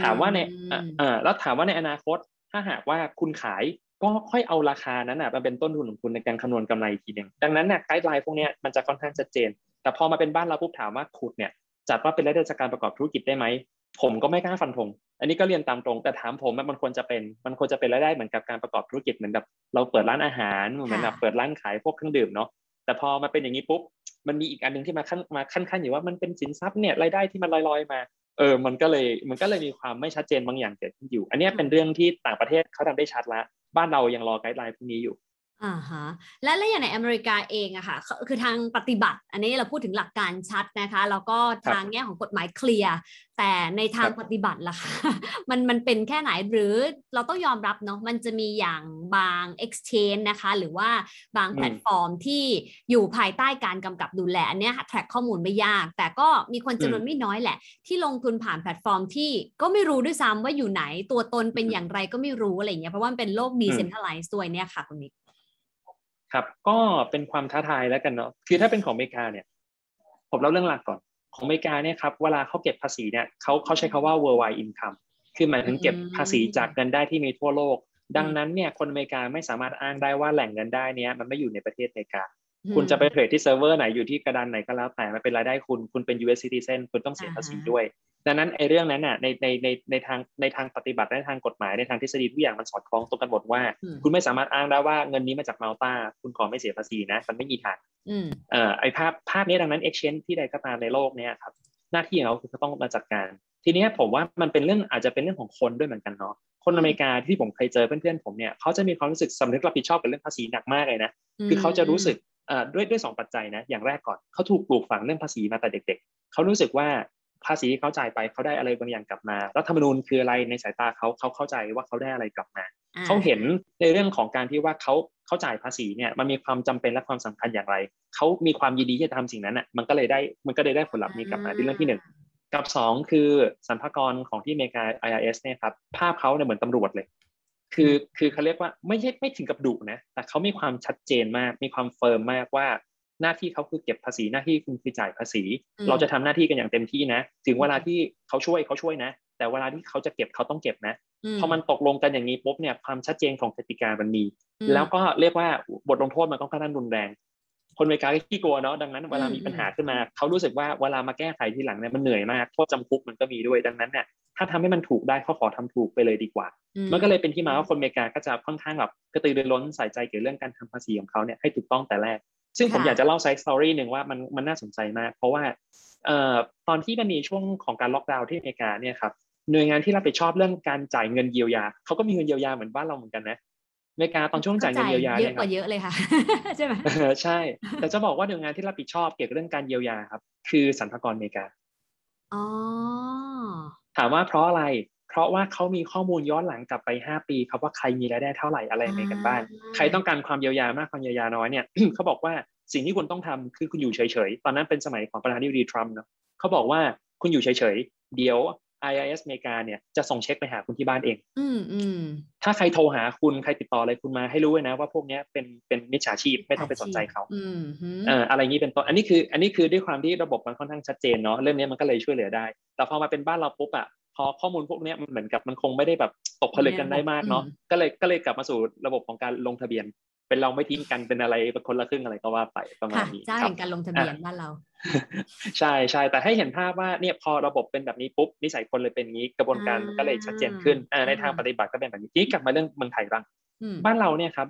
ถามว่าในอ่าแล้วถามว่าในอนาคตถ้าหากว่าคุณขายก็ค่อยเอาราคานั้นอ่ะมาเป็นต้นทุนของคุณในการคำนวณกำไรอีกทีนึงดังนั้นเนี่ยไกด์ไลน์พวกนี้มันจะค่อนข้างชัดเจนแต่พอมาเป็นบ้านเราปุ๊บถามว่าขุดเนี่ยจัดว่าเป็นรายได้จากการประกอบธุรกิจได้ไหมผมก็ไม่กล้าฟันธงอันนี้ก็เรียนตามตรงแต่ถามผมมันควรจะเป็นมันควรจะเป็นรายได้เหมือนกับการประกอบธุรกิจเหมือนแบบเราเปิดร้านอาหารเหมือนแบบเปิดร้านขายพวกเครื่องดื่มเนาะแต่พอมาเป็นอย่างนี้ปุ๊บมันมีอีกอันนึงที่มาขั้นมาขั้นๆอยู่ว่ามันเป็นสินทรัพย์เนี่ยรายได้ที่มันลอยๆมาเออมันก็เลยมันก็เลยมีความไม่ชัดเจนบางอย่างเกิดขึ้นอยู่อันนี้เป็นเรื่องที่ต่างประเทศเขาทำได้ชัดละบ้านเรายังรอไกด์ไลน์พวกนี้อยู่อ่าฮะและและอย่างในอเมริกาเองอะค่ะคือทางปฏิบัติอันนี้เราพูดถึงหลักการชัดนะคะแล้วก็ทางแง่ของกฎหมายเคลียร์แต่ในทางปฏิบัติล่ะค่ะมันมันเป็นแค่ไหนหรือเราต้องยอมรับเนาะมันจะมีอย่างบาง exchange นะคะหรือว่าบางแพลตฟอร์มที่อยู่ภายใต้การกำกับดูแลอันเนี้ยแทร็กข้อมูลไม่ยากแต่ก็มีคนจำนวนไม่น้อยแหละที่ลงทุนผ่านแพลตฟอร์มที่ก็ไม่รู้ด้วยซ้ำว่าอยู่ไหนตัวตนเป็นอย่างไรก็ไม่รู้อะไรเงี้ยเพราะว่ามันเป็นโลก decentralized ด้วยเนี่ยค่ะคุณมิกครับก็เป็นความท้าทายแล้วกันเนาะคือถ้าเป็นของอเมริกาเนี่ยผมเล่าเรื่องหลักก่อนของอเมริกาเนี่ยครับเวลาเขาเก็บภาษีเนี่ยเขาเขาใช้คำว่า worldwide income คือหมายถึงเก็บภาษีจากเงินได้ที่มีทั่วโลกดังนั้นเนี่ยคนอเมริกาไม่สามารถอ้างได้ว่าแหล่งเงินได้เนี้ยมันไม่อยู่ในประเทศอเมริกาคุณจะไปเทรดที่เซิร์ฟเวอร์ไหนอยู่ที่กระดานไหนก็แล้วแต่มันเป็นรายได้คุณคุณเป็น ยู เอส citizen คุณต้องเสียภาษีด้วยดังนั้นไอ้เรื่องนั้นน่ะในในในในทางในทางปฏิบัติในทางกฎหมายในทางทฤษฎีทุกอย่างมันสอดคล้องตรงกันหมดว่าคุณไม่สามารถอ้างได้ว่าเงินนี้มาจากมาลตาคุณขอไม่เสียภาษีนะมันไม่มีทางเอ่อไอ้ภาพภาพนี้ดังนั้น exchange ที่ใดก็ตามในโลกเนี่ยครับหน้าที่ของเราคือต้องมาจัดการทีนี้ผมว่ามันเป็นเรื่องอาจจะเป็นเรื่องของคนด้วยเหมือนกันเนาะคนอเมริกาที่ผมเคยเจอเพื่อนๆผมเนี่ยเขาจะมีความรู้สึกสำนึกรับผิดชอบกับเรื่องภาษีหนักมากเลยนะคือเขาจะรู้สึกเอ่อด้วยด้วยสองปัจจัยนะอย่างแรกก่อนเขาถูกปลูกฝังเรื่องภาษีมาแต่เด็กๆเขารู้สึกว่าภาษีเขาจ่ายไปเขาได้อะไรบางอย่างกลับมารัฐธรรมนูญคืออะไรในสายตาเขาเขาเข้าใจว่าเขาได้อะไรกลับมาเขาเห็นในเรื่องของการที่ว่าเขาเขาจ่ายภาษีเนี่ยมันมีความจำเป็นและความสำคัญอย่างไรเขามีความยินดีที่จะทำสิ่งนั้นอ่ะมันก็เลยได้มันก็เลยได้ผลลัพธ์นี้กลับมาเป็นเรื่องที่หนึ่งกับสองคือสรรพากรของที่อเมริกา ไอ อาร์ เอส เนี่ยครับภาพเขาเนี่ยเหมือนตำรวจเลยคือคือเขาเรียกว่าไม่ใช่ไม่ถึงกับดุนะแต่เขามีความชัดเจนมากมีความเฟิร์มมากว่าหน้าที่เขาคือเก็บภาษีหน้าที่คุณคือจ่ายภาษีเราจะทำหน้าที่กันอย่างเต็มที่นะถึงเวลาที่เขาช่วยเขาช่วยนะแต่เวลาที่เขาจะเก็บเขาต้องเก็บนะพอมันตกลงกันอย่างนี้ปุ๊บเนี่ยความชัดเจนของกติกามันมีแล้วก็เรียกว่าบทลงโทษมันก็ค่อนข้างรุนแรงคนอเมริกาก็ขี้กลัวเนาะดังนั้นเวลามีปัญหาขึ้นมาเขารู้สึกว่าเวลามาแก้ไขทีหลังเนี่ยมันเหนื่อยมากโทษจำคุกมันก็มีด้วยดังนั้นเนี่ยถ้าทำให้มันถูกได้เขาขอทำถูกไปเลยดีกว่ามันก็เลยเป็นที่มาว่าคนอเมริกาก็จะค่อนข้างแบบกระตือรือร้นใส่ใจเกี่ยวเรื่องการทำภาษีของเขาเนี่ยให้ถูกต้องแต่แรกซึ่งผมอยากจะเล่าไซส์สตอรี่หนึ่งว่ามันมันน่าสนใจมากเพราะว่าเอ่อตอนที่มันมีช่วงของการล็อกดาวน์ที่อเมริกาเนี่ยครับหน่วยงานที่รับผิดชอบเรื่องการจ่ายเงินเยียวยาเขาก็มีเงินเยียวยาเหมือนบ้านเราเหมือนกันนะอเมริกาตอนช่วงจ่ายเงินเยียวยาเนี่ยเยอะกว่าเยอะเลยค่ะใช่ไหมใช่แต่จะบอกว่าหน่วยงานที่รับผิดชอบเกี่ยวกับเรื่องการเยียวยาครับคือสรรพากรอเมริกาอ๋อถามว่าเพราะอะไรเพราะว่าเขามีข้อมูลย้อนหลังกลับไปห้าปีครับว่าใครมีรายได้เท่าไหร่อะไรในกันบ้างใครต้องการความเยียวยามากความเยียวยาน้อยเนี่ย เขาบอกว่าสิ่งที่คุณต้องทำคือคุณอยู่เฉยๆตอนนั้นเป็นสมัยของประธานาธิบดีทรัมป์เนาะเขาบอกว่าคุณอยู่เฉยๆเดี๋ยว ไอ อาร์ เอส อเมริกาเนี่ยจะส่งเช็คไปหาคุณที่บ้านเองอืมๆถ้าใครโทรหาคุณใครติดต่ออะไรคุณมาให้รู้ไว้นะว่าพวกเนี้ยเป็นเป็นมิจฉาชีพไม่ต้องไปสนใจเขาอืมเอ่ออะไรงี้เป็นต้นอันนี้คืออันนี้คือด้วยความที่ระบบมันค่อนข้างชัดเจนเนาะเรื่องนี้มันก็เลยช่วยเหลือได้แต่พอมาเป็นบ้านเราปุ๊บอ่ะพอข้อมูลพวกเนี้ยมันเหมือนกับมันคงไม่ได้แบบตกผลึกกันได้มากเนาะก็เลยก็เลยกลับมาสู่ระบบของการลงทะเบียนเป็นเราไม่ทิ้งกันเป็นอะไรเป็นคนละครึ่งอะไรก็ว่าไปประมาณนี้ค่ะใช่การลงทะเบียนบ้านเราใช่ใช่แต่ให้เห็นภาพว่าเนี่ยพอระบบเป็นแบบนี้ปุ๊บนิสัยคนเลยเป็นอย่างนี้กระบวนการก็เลยชัดเจนขึ้นในทางปฏิบัติก็เป็นแบบนี้ที่กลับมาเรื่องเมืองไทยบ้างบ้านเราเนี่ยครั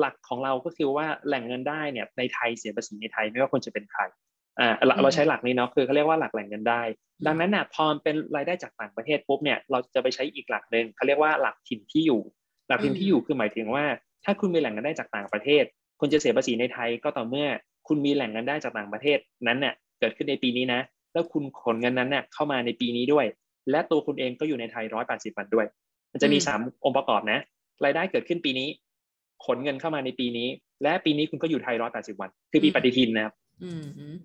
บหลักของเราก็คือว่าแหล่งเงินได้เนี่ยในไทยเสียภาษีในไทยไม่ว่าคนจะเป็นใครอ่าเราใช้หลักนี้เนาะคือเขาเรียกว่าหลักแหล่งเงินได้ดังนั้นน่ะพอเป็นรายได้จากต่างประเทศปุ๊บเนี่ยเราจะไปใช้อีกหลักนึงเขาเรียกว่าหลักถิ่นที่อยู่หลักถิ่นที่อยู่คือหมายถึงว่าถ้าคุณมีแหล่งเงินได้จากต่างประเทศคุณจะเสียภาษีในไทยก็ต่อเมื่อคุณมีแหล่งเงินได้จากต่างประเทศนั้นเนี่ยเกิดขึ้นในปีนี้นะแล้วคุณขนเงินนั้นเนี่ยเข้ามาในปีนี้ด้วยและตัวคุณเองก็อยู่ในไทยหนึ่งร้อยแปดสิบวันด้วยมันจะมีสามองค์ประกอบนะรายได้เกิดขึ้นปีนี้ขนเงินเข้ามาในปีนี้และปีนี้คุณก็อยู่ไทยหนึ่งร้อยแปดสิบวันคือปีปฏิทินนะครั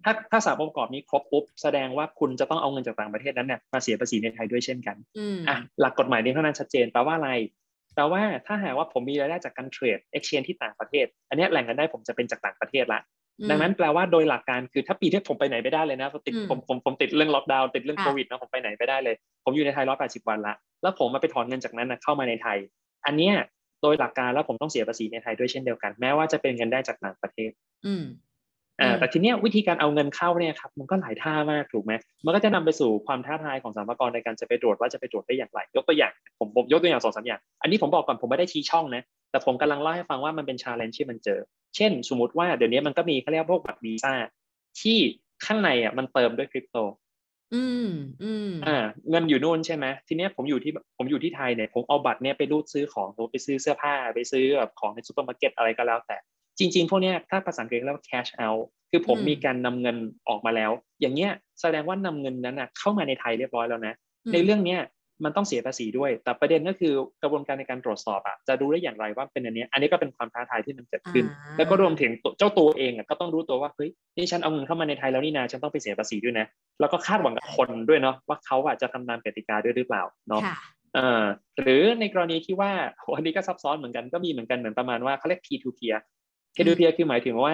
บถ้าถ้าสามองค์ประกอบนี้ครบปุ๊บแสดงว่าคุณจะต้องเอาเงินจากต่างประเทศนั้นเนี่ยมาเสียภาษีในไทยด้วยเช่นกันอ่ะหลักกฎหมายนี้เท่านั้นชัดเจนแปลว่าอะไรแต่ว่าถ้าหากว่าผมมีรายได้จากการเทรด exchange ที่ต่างประเทศอันนี้แหล่งเงินได้ผมจะเป็นจากต่างประเทศละดังนั้นแปลว่าโดยหลักการคือถ้าปีที่ผมไปไหนไม่ได้เลยนะติดผมผมผมติดเรื่องล็อกดาวน์ติดเรื่องโควิดนะผมไปไหนไม่ได้เลยผมอยู่ในไทยหนึ่งร้อยแปดสิบวันละแล้วผมมาไปถอนเงินจากนั้นนะเข้ามาในไทยอันเนี้ยโดยหลักการแล้วผมต้องเสียภาษีในไทยด้วยเช่นเดียวกันแม้ว่าจะเป็นเงินได้จากต่างประเทศอืมอ่าแต่ทีเนี้ยวิธีการเอาเงินเข้าเนี่ยครับมันก็หลายท่ามากถูกไหมมันก็จะนำไปสู่ความท้าทายของสรรพากรในการจะไปตรวจว่าจะไปตรวจได้อย่างไรยกตัวอย่างผมผมยกตัวอย่างสองสามอย่างอันนี้ผมบอกก่อนผมไม่ได้ชี้ช่องนะแต่ผมกำลังเล่าให้ฟังว่ามันเป็น challenge ที่มันเจอเช่นสมมติว่าเดี๋ยวนี้มันก็มีเขาเรียกพวกบัตรวีซ่าที่ข้างในอ่ะมันเติมด้วยคริปโตอืมอืมอ่าเงินอยู่นู่นใช่ไหมทีเนี้ยผมอยู่ที่ผมอยู่ที่ไทยเนี่ยผมเอาบัตรเนี้ยไปรูดซื้อของผมไปซื้อเสื้อผ้าไปซื้อแบบของในซูเปอร์มาร์เก็ตอะไรก็แล้วแต่จริงๆพวกนี้ถ้าภาษาอังกฤษเรียกว่า cash out คือผมมีการนำเงินออกมาแล้วอย่างเงี้ยแสดงว่านำเงินนั้นนะเข้ามาในไทยเรียบร้อยแล้วนะในเรื่องเนี้ยมันต้องเสียภาษีด้วยแต่ประเด็นก็คือกระบวนการในการตรวจสอบอ่ะจะดูได้อย่างไรว่าเป็นอันนี้อันนี้ก็เป็นความท้าทายที่มันเกิดขึ้นแล้วก็รวมถึงเจ้าตัวเองอ่ะก็ต้องรู้ตัวว่าเฮ้ยนี่ฉันเอาเงินเข้ามาในไทยแล้วนี่นาฉันต้องไปเสียภาษีด้วยนะแล้วก็คาดหวังกับคนด้วยเนาะว่าเขาอ่ะจะทำตามกติกาด้วยหรือเปล่าเนาะเอ่อหรือในกรณีที่ว่าอันนี้ก็ซับซ้อนเหมือนกันก็มีเหมือนกันเหมือนประมาณว่าเขาเรียก พี ทู พีแค่ดูเพียคือหมายถึงว่า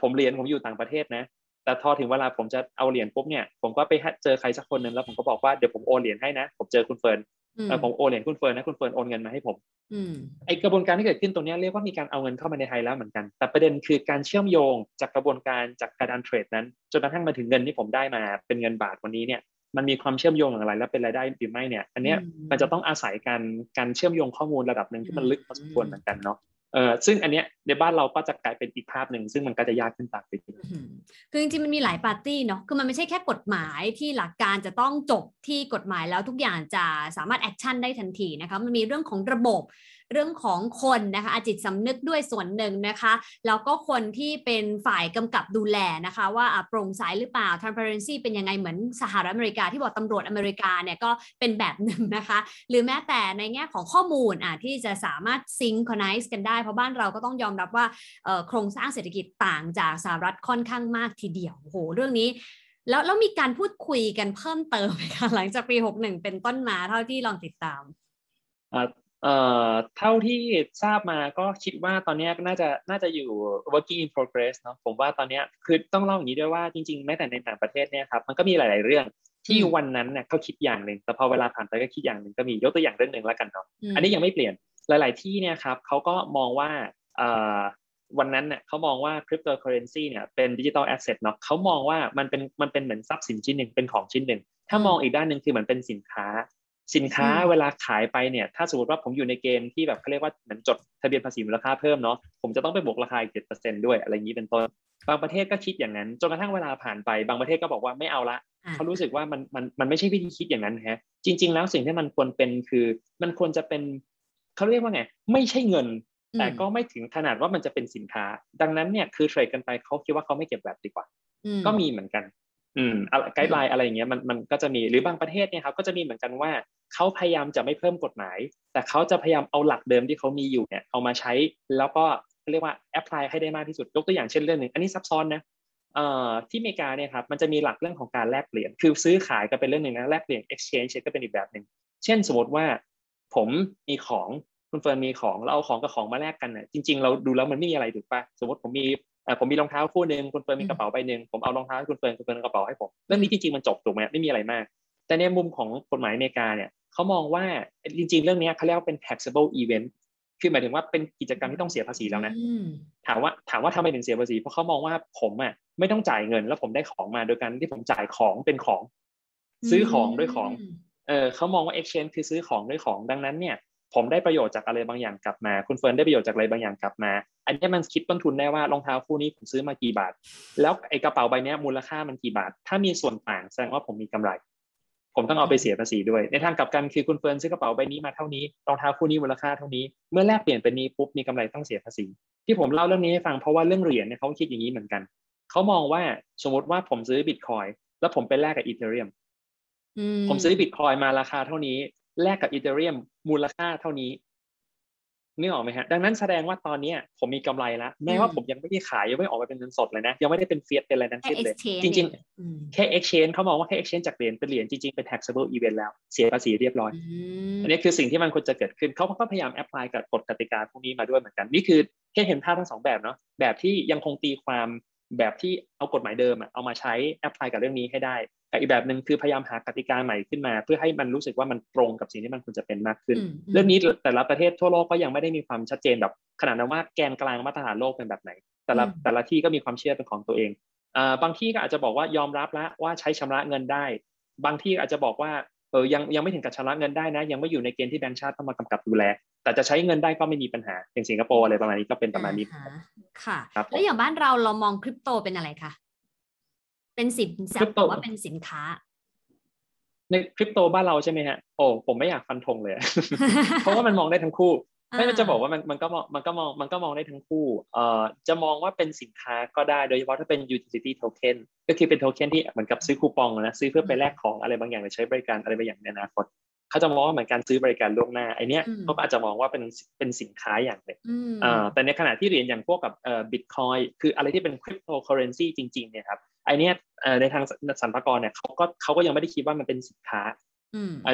ผมเหรียญผมอยู่ต่างประเทศนะแต่พอถึงเวลาผมจะเอาเหรียญปุ๊บเนี่ยผมก็ไปเจอใครสักคนนึงแล้วผมก็บอกว่าเดี๋ยวผมโอนเหรียญให้นะผมเจอคุณเฟิร์นผมโอนเหรียญคุณเฟิร์นนะคุณเฟิร์นโอนเงินมาให้ผมไอกระบวนการที่เกิดขึ้นตรงนี้เรียกว่ามีการเอาเงินเข้ามาในไทยแล้วเหมือนกันแต่ประเด็นคือการเชื่อมโยงจากกระบวนการจากการเทรดนั้นจนกระทั่งมาถึงเงินที่ผมได้มาเป็นเงินบาทวันนี้เนี่ยมันมีความเชื่อมโยงอย่างไรและเป็นรายได้หรือไม่เนี่ยอันเนี้ยมันจะต้องอาศัยการการเชื่อมโยงข้อมูลระดับนึงที่มันลึกพอสมควรเหมือนกันเนาะเออซึ่งอันเนี้ยในบ้านเราก็จะกลายเป็นอีกภาพหนึ่งซึ่งมันก็จะยากขึ้นตามไปอีกคือจริงๆมันมีหลายปาร์ตี้เนาะคือมันไม่ใช่แค่กฎหมายที่หลักการจะต้องจบที่กฎหมายแล้วทุกอย่างจะสามารถแอคชั่นได้ทันทีนะคะมันมีเรื่องของระบบเรื่องของคนนะคะจิตสำนึกด้วยส่วนหนึ่งนะคะแล้วก็คนที่เป็นฝ่ายกำกับดูแลนะคะว่าโปร่งใสหรือเปล่า transparency เป็นยังไงเหมือนสหรัฐอเมริกาที่บอกตำรวจอเมริกาเนี่ยก็เป็นแบบหนึ่งนะคะหรือแม้แต่ในแง่ของข้อมูลอ่ะที่จะสามารถ synchronize กันได้เพราะบ้านเราก็ต้องยอมรับว่าโครงสร้างเศรษฐกิจต่างจากสหรัฐค่อนข้างมากทีเดียวโอ้โหเรื่องนี้แล้วแล้วมีการพูดคุยกันเพิ่มเติมไหมคะหลังจากปีหกสิบเอ็ดเป็นต้นมาเท่าที่ลองติดตามเอ่อเท่าที่ทราบมาก็คิดว่าตอนนี้น่าจะน่าจะอยู่ working in progress เนาะผมว่าตอนนี้คือต้องเล่าอย่างนี้ด้วยว่าจริงๆแม้แต่ในต่างประเทศเนี่ยครับมันก็มีหลายๆเรื่องที่วันนั้นเนี่ยเขาคิดอย่างหนึ่งแต่พอเวลาผ่านไปก็คิดอย่างหนึ่งก็มียกตัวอย่างเรื่องหนึ่งแล้วกันเนาะอันนี้ยังไม่เปลี่ยนหลายๆที่เนี่ยครับเขาก็มองว่าเอ่อวันนั้นเนี่ยเขามองว่า cryptocurrency เนี่ยเป็น digital asset เนาะเขามองว่ามันเป็นมันเป็นเหมือนทรัพย์สินชิ้นหนึ่งเป็นของชิ้นหนึ่งถ้ามองอีกด้านนึงคือเหมือนเป็นสินค้าสินค้าเวลาขายไปเนี่ยถ้าสมมติว่าผมอยู่ในเกณฑ์ที่แบบเขาเรียกว่าเหมือนจดทะเบียนภาษีมูลค่าเพิ่มเนาะผมจะต้องไปบวกราคาอีก เจ็ดเปอร์เซ็นต์ ด้วยอะไรอย่างนี้เป็นต้นบางประเทศก็คิดอย่างนั้นจนกระทั่งเวลาผ่านไปบางประเทศก็บอกว่าไม่เอาละเขารู้สึกว่ามันมันมันไม่ใช่วิธีคิดอย่างนั้นฮะจริงๆแล้วสิ่งที่มันควรเป็นคือมันควรจะเป็นเขาเรียกว่าไงไม่ใช่เงินแต่ก็ไม่ถึงขนาดว่ามันจะเป็นสินค้าดังนั้นเนี่ยคือเทรดกันไปเขาคิดว่าเขาไม่เก็บแบบดีกว่าก็มีเหมือนกันอืมไกด์ไลน์อะไรอย่างเงี้ยมันมันก็จะมีหรือบางประเทศเนี่ยครับก็จะมีเหมือนกันว่าเขาพยายามจะไม่เพิ่มกฎหมายแต่เขาจะพยายามเอาหลักเดิมที่เขามีอยู่เนี่ยเอามาใช้แล้วก็เรียกว่าแอพพลายให้ได้มากที่สุดยกตัวอย่างเช่นเรื่องนึงอันนี้ซับซ้อนนะ ที่อเมริกาเนี่ยครับมันจะมีหลักเรื่องของการแลกเปลี่ยนคือซื้อขายก็เป็นเรื่องหนึ่งนะแลกเปลี่ยน exchange ก็เป็นอีกแบบหนึ่งเช่นสมมติว่าผมมีของคุณเฟิร์นมีของเราเอาของกับของมาแลกกันเนี่ยจริงๆเราดูแล้วมันไม่มีอะไรถูกป่ะสมมติผมมีเอ่อผมมีรองเท้าคู่นึงคุณเฟิร์นมีกระเป๋าใบนึงผมเอารองเท้าให้คุณเฟิร์นคุณเฟิร์นเอากระเป๋าให้ผมเรื่องนี้จริงๆมันจบถูกมั้ยไม่มีอะไรมากแต่ในมุมของกฎหมายอเมริกาเนี่ยเค้ามองว่าจริงๆเรื่องนี้เค้าเรียกว่าเป็น taxable event คือหมายถึงว่าเป็นกิจกรรมที่ต้องเสียภาษีแล้วนะถามว่าถามว่าทำไมถึงเสียภาษีเพราะเค้ามองว่าผมอ่ะไม่ต้องจ่ายเงินแล้วผมได้ของมาโดยการที่ผมจ่ายของเป็นของซื้อของด้วยของเอ่อเค้ามองว่า exchange คือซื้อของด้วยของดังนั้นเนี่ยผมได้ประโยชน์จากอะไรบางอย่างกลับมาคุณเฟิร์นได้ประโยชน์จากอะไรบางอย่างกลับมาอันนี้มันคิดต้นทุนได้ว่ารองเท้าคู่นี้ผมซื้อมากี่บาทแล้วไอ้กระเป๋าใบนี้มูลค่ามันกี่บาทถ้ามีส่วนต่างแสดงว่าผมมีกำไรผมต้องเอาไปเสียภาษีด้วยในทางกลับกันคือคุณเฟิร์นซื้อกระเป๋าใบนี้มาเท่านี้รองเท้าคู่นี้มูลค่าเท่านี้เมื่อแลกเปลี่ยนเป็นนี้ปุ๊บมีกำไรต้องเสียภาษีที่ผมเล่าเรื่องนี้ให้ฟังเพราะว่าเรื่องเหรียญเนี่ยเขาคิดอย่างนี้เหมือนกันเขามองว่าสมมติว่าผมซื้อ Bitcoin แล้วผมไปแลกกับ Ethereum ผมซื้อ Bitcoin มาราคาเท่านี้แลกกับ Ethereum มูลค่าเท่านี้นึกออกไหมฮะดังนั้นแสดงว่าตอนนี้ผมมีกำไรแล้วแม้ว่าผมยังไม่ได้ขายยังไม่ออกไปเป็นเงินสดเลยนะยังไม่ได้เป็นเฟียสเป็นอะไรนั้นขึ้นเลยจริงๆแค่ exchange เขามองว่าแค่ exchange จากเหรียญเป็นเหรียญจริงๆเป็น taxable event แล้วเสียภาษีเรียบร้อยอันนี้คือสิ่งที่มันควรจะเกิดขึ้นเขาก็พยายาม apply กับกฎกติกาพวกนี้มาด้วยเหมือนกันนี่คือแค่เห็นภาพทั้งสองแบบเนาะแบบที่ยังคงตีความแบบที่เอากฎหมายเดิมเอามาใช้ apply กับเรื่องนี้ให้ได้อีกแบบนึงคือพยายามหากติกาใหม่ขึ้นมาเพื่อให้มันรู้สึกว่ามันตรงกับสิ่งที่มันควรจะเป็นมากขึ้นเรื่องนี้แต่ละประเทศทั่วโลกก็ยังไม่ได้มีความชัดเจนแบบขนาดนั้นว่าแกนกลางมาตรฐานโลกเป็นแบบไหนแต่ละแต่ละที่ก็มีความเชื่อเป็นของตัวเองอ่าบางที่ก็อาจจะบอกว่ายอมรับละว่าใช้ชำระเงินได้บางที่อาจจะบอกว่าเออยังยังไม่ถึงกับชำระเงินได้นะยังไม่อยู่ในเกณฑ์ที่แบงก์ชาติต้องมากำกับดูแลแต่จะใช้เงินได้ก็ไม่มีปัญหาอย่างสิงคโปร์อะไรประมาณนี้ก็เป็นประมาณนี้ค่ะแล้วอย่างบ้านเราเรามองคริปโตเป็นอะไรคะเป็นสินทรัพย์หรือว่าเป็นสินค้าในคริปโตบ้านเราใช่ไหมฮะโอ้ผมไม่อยากฟันธงเลย เพราะว่ามันมองได้ทั้งคู่ไม่จะบอกว่ามันมันก็มองมันก็มองมันก็มองได้ทั้งคู่เอ่อจะมองว่าเป็นสินค้าก็ได้โดยเฉพาะถ้าเป็น Utility Token ก็คือเป็นโทเค็นที่เหมือนกับซื้อคูปองนะซื้อเพื่อไปแลกของอะไรบางอย่างหรือใช้บริการอะไรบางอย่างในอนาคตเขาจะมองว่าเหมือนการซื้อบริการล่วงหน้าไอเนี้ยก็อาจจะมองว่าเป็นเป็นสินค้าอย่างหนึ่งเอ่อแต่ในขณะที่เหรียญอย่างพวกกับเอ่อ Bitcoin คืออะไรที่เป็น Cryptocurrency จริงๆเนี่ยครับไอเนี้ยในทางสรรพากรเนี่ยเขาก็เขาก็ยังไม่ได้คิดว่ามันเป็นสินค้า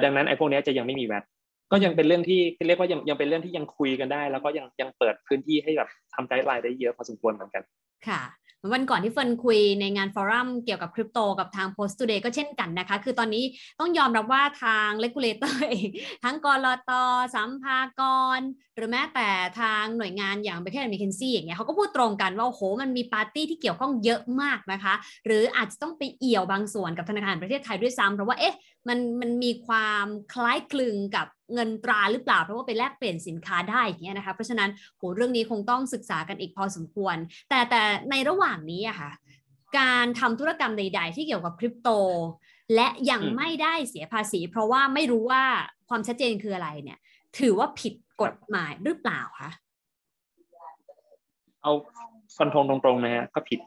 ดังนั้นไอพวกนี้จะยังไม่มี วี เอ ที ก็ยังเป็นเรื่องที่เรียกว่ายังยังเป็นเรื่องที่ยังคุยกันได้แล้วก็ยังยังเปิดพื้นที่ให้แบบทำไกด์ไลน์ได้เยอะพอสมควรเหมือนกันค่ะวันก่อนที่เฟิร์นคุยในงานฟอรัมเกี่ยวกับคริปโตกับทาง Post Today ก็เช่นกันนะคะคือตอนนี้ต้องยอมรับว่าทางเรกูเลเตอร์เองทั้งกลต.สัมภากรหรือแม้แต่ทางหน่วยงานอย่าง Banking and Mckenzie อย่างเงี้ยเขาก็พูดตรงกันว่าโอ้โหมันมีปาร์ตี้ที่เกี่ยวข้องเยอะมากนะคะหรืออาจจะต้องไปเอี่ยวบางส่วนกับธนาคารประเทศไทยด้วยซ้ำเพราะว่าเอ๊ะมันมันมีความคล้ายคลึงกับเงินตราหรือเปล่าเพราะว่าไปแลกเปลี่ยนสินค้าได้อย่างเงี้ยนะคะเพราะฉะนั้นโหเรื่องนี้คงต้องศึกษากันอีกพอสมควรแต่แต่ในระหว่างนี้อะค่ะการทำธุรกรรมใดๆที่เกี่ยวกับคริปโตและยังไม่ได้เสียภาษีเพราะว่าไม่รู้ว่าความชัดเจนคืออะไรเนี่ยถือว่าผิดกฎหมายหรือเปล่าคะเอาฟันธงตรงๆนะฮะก็ผิด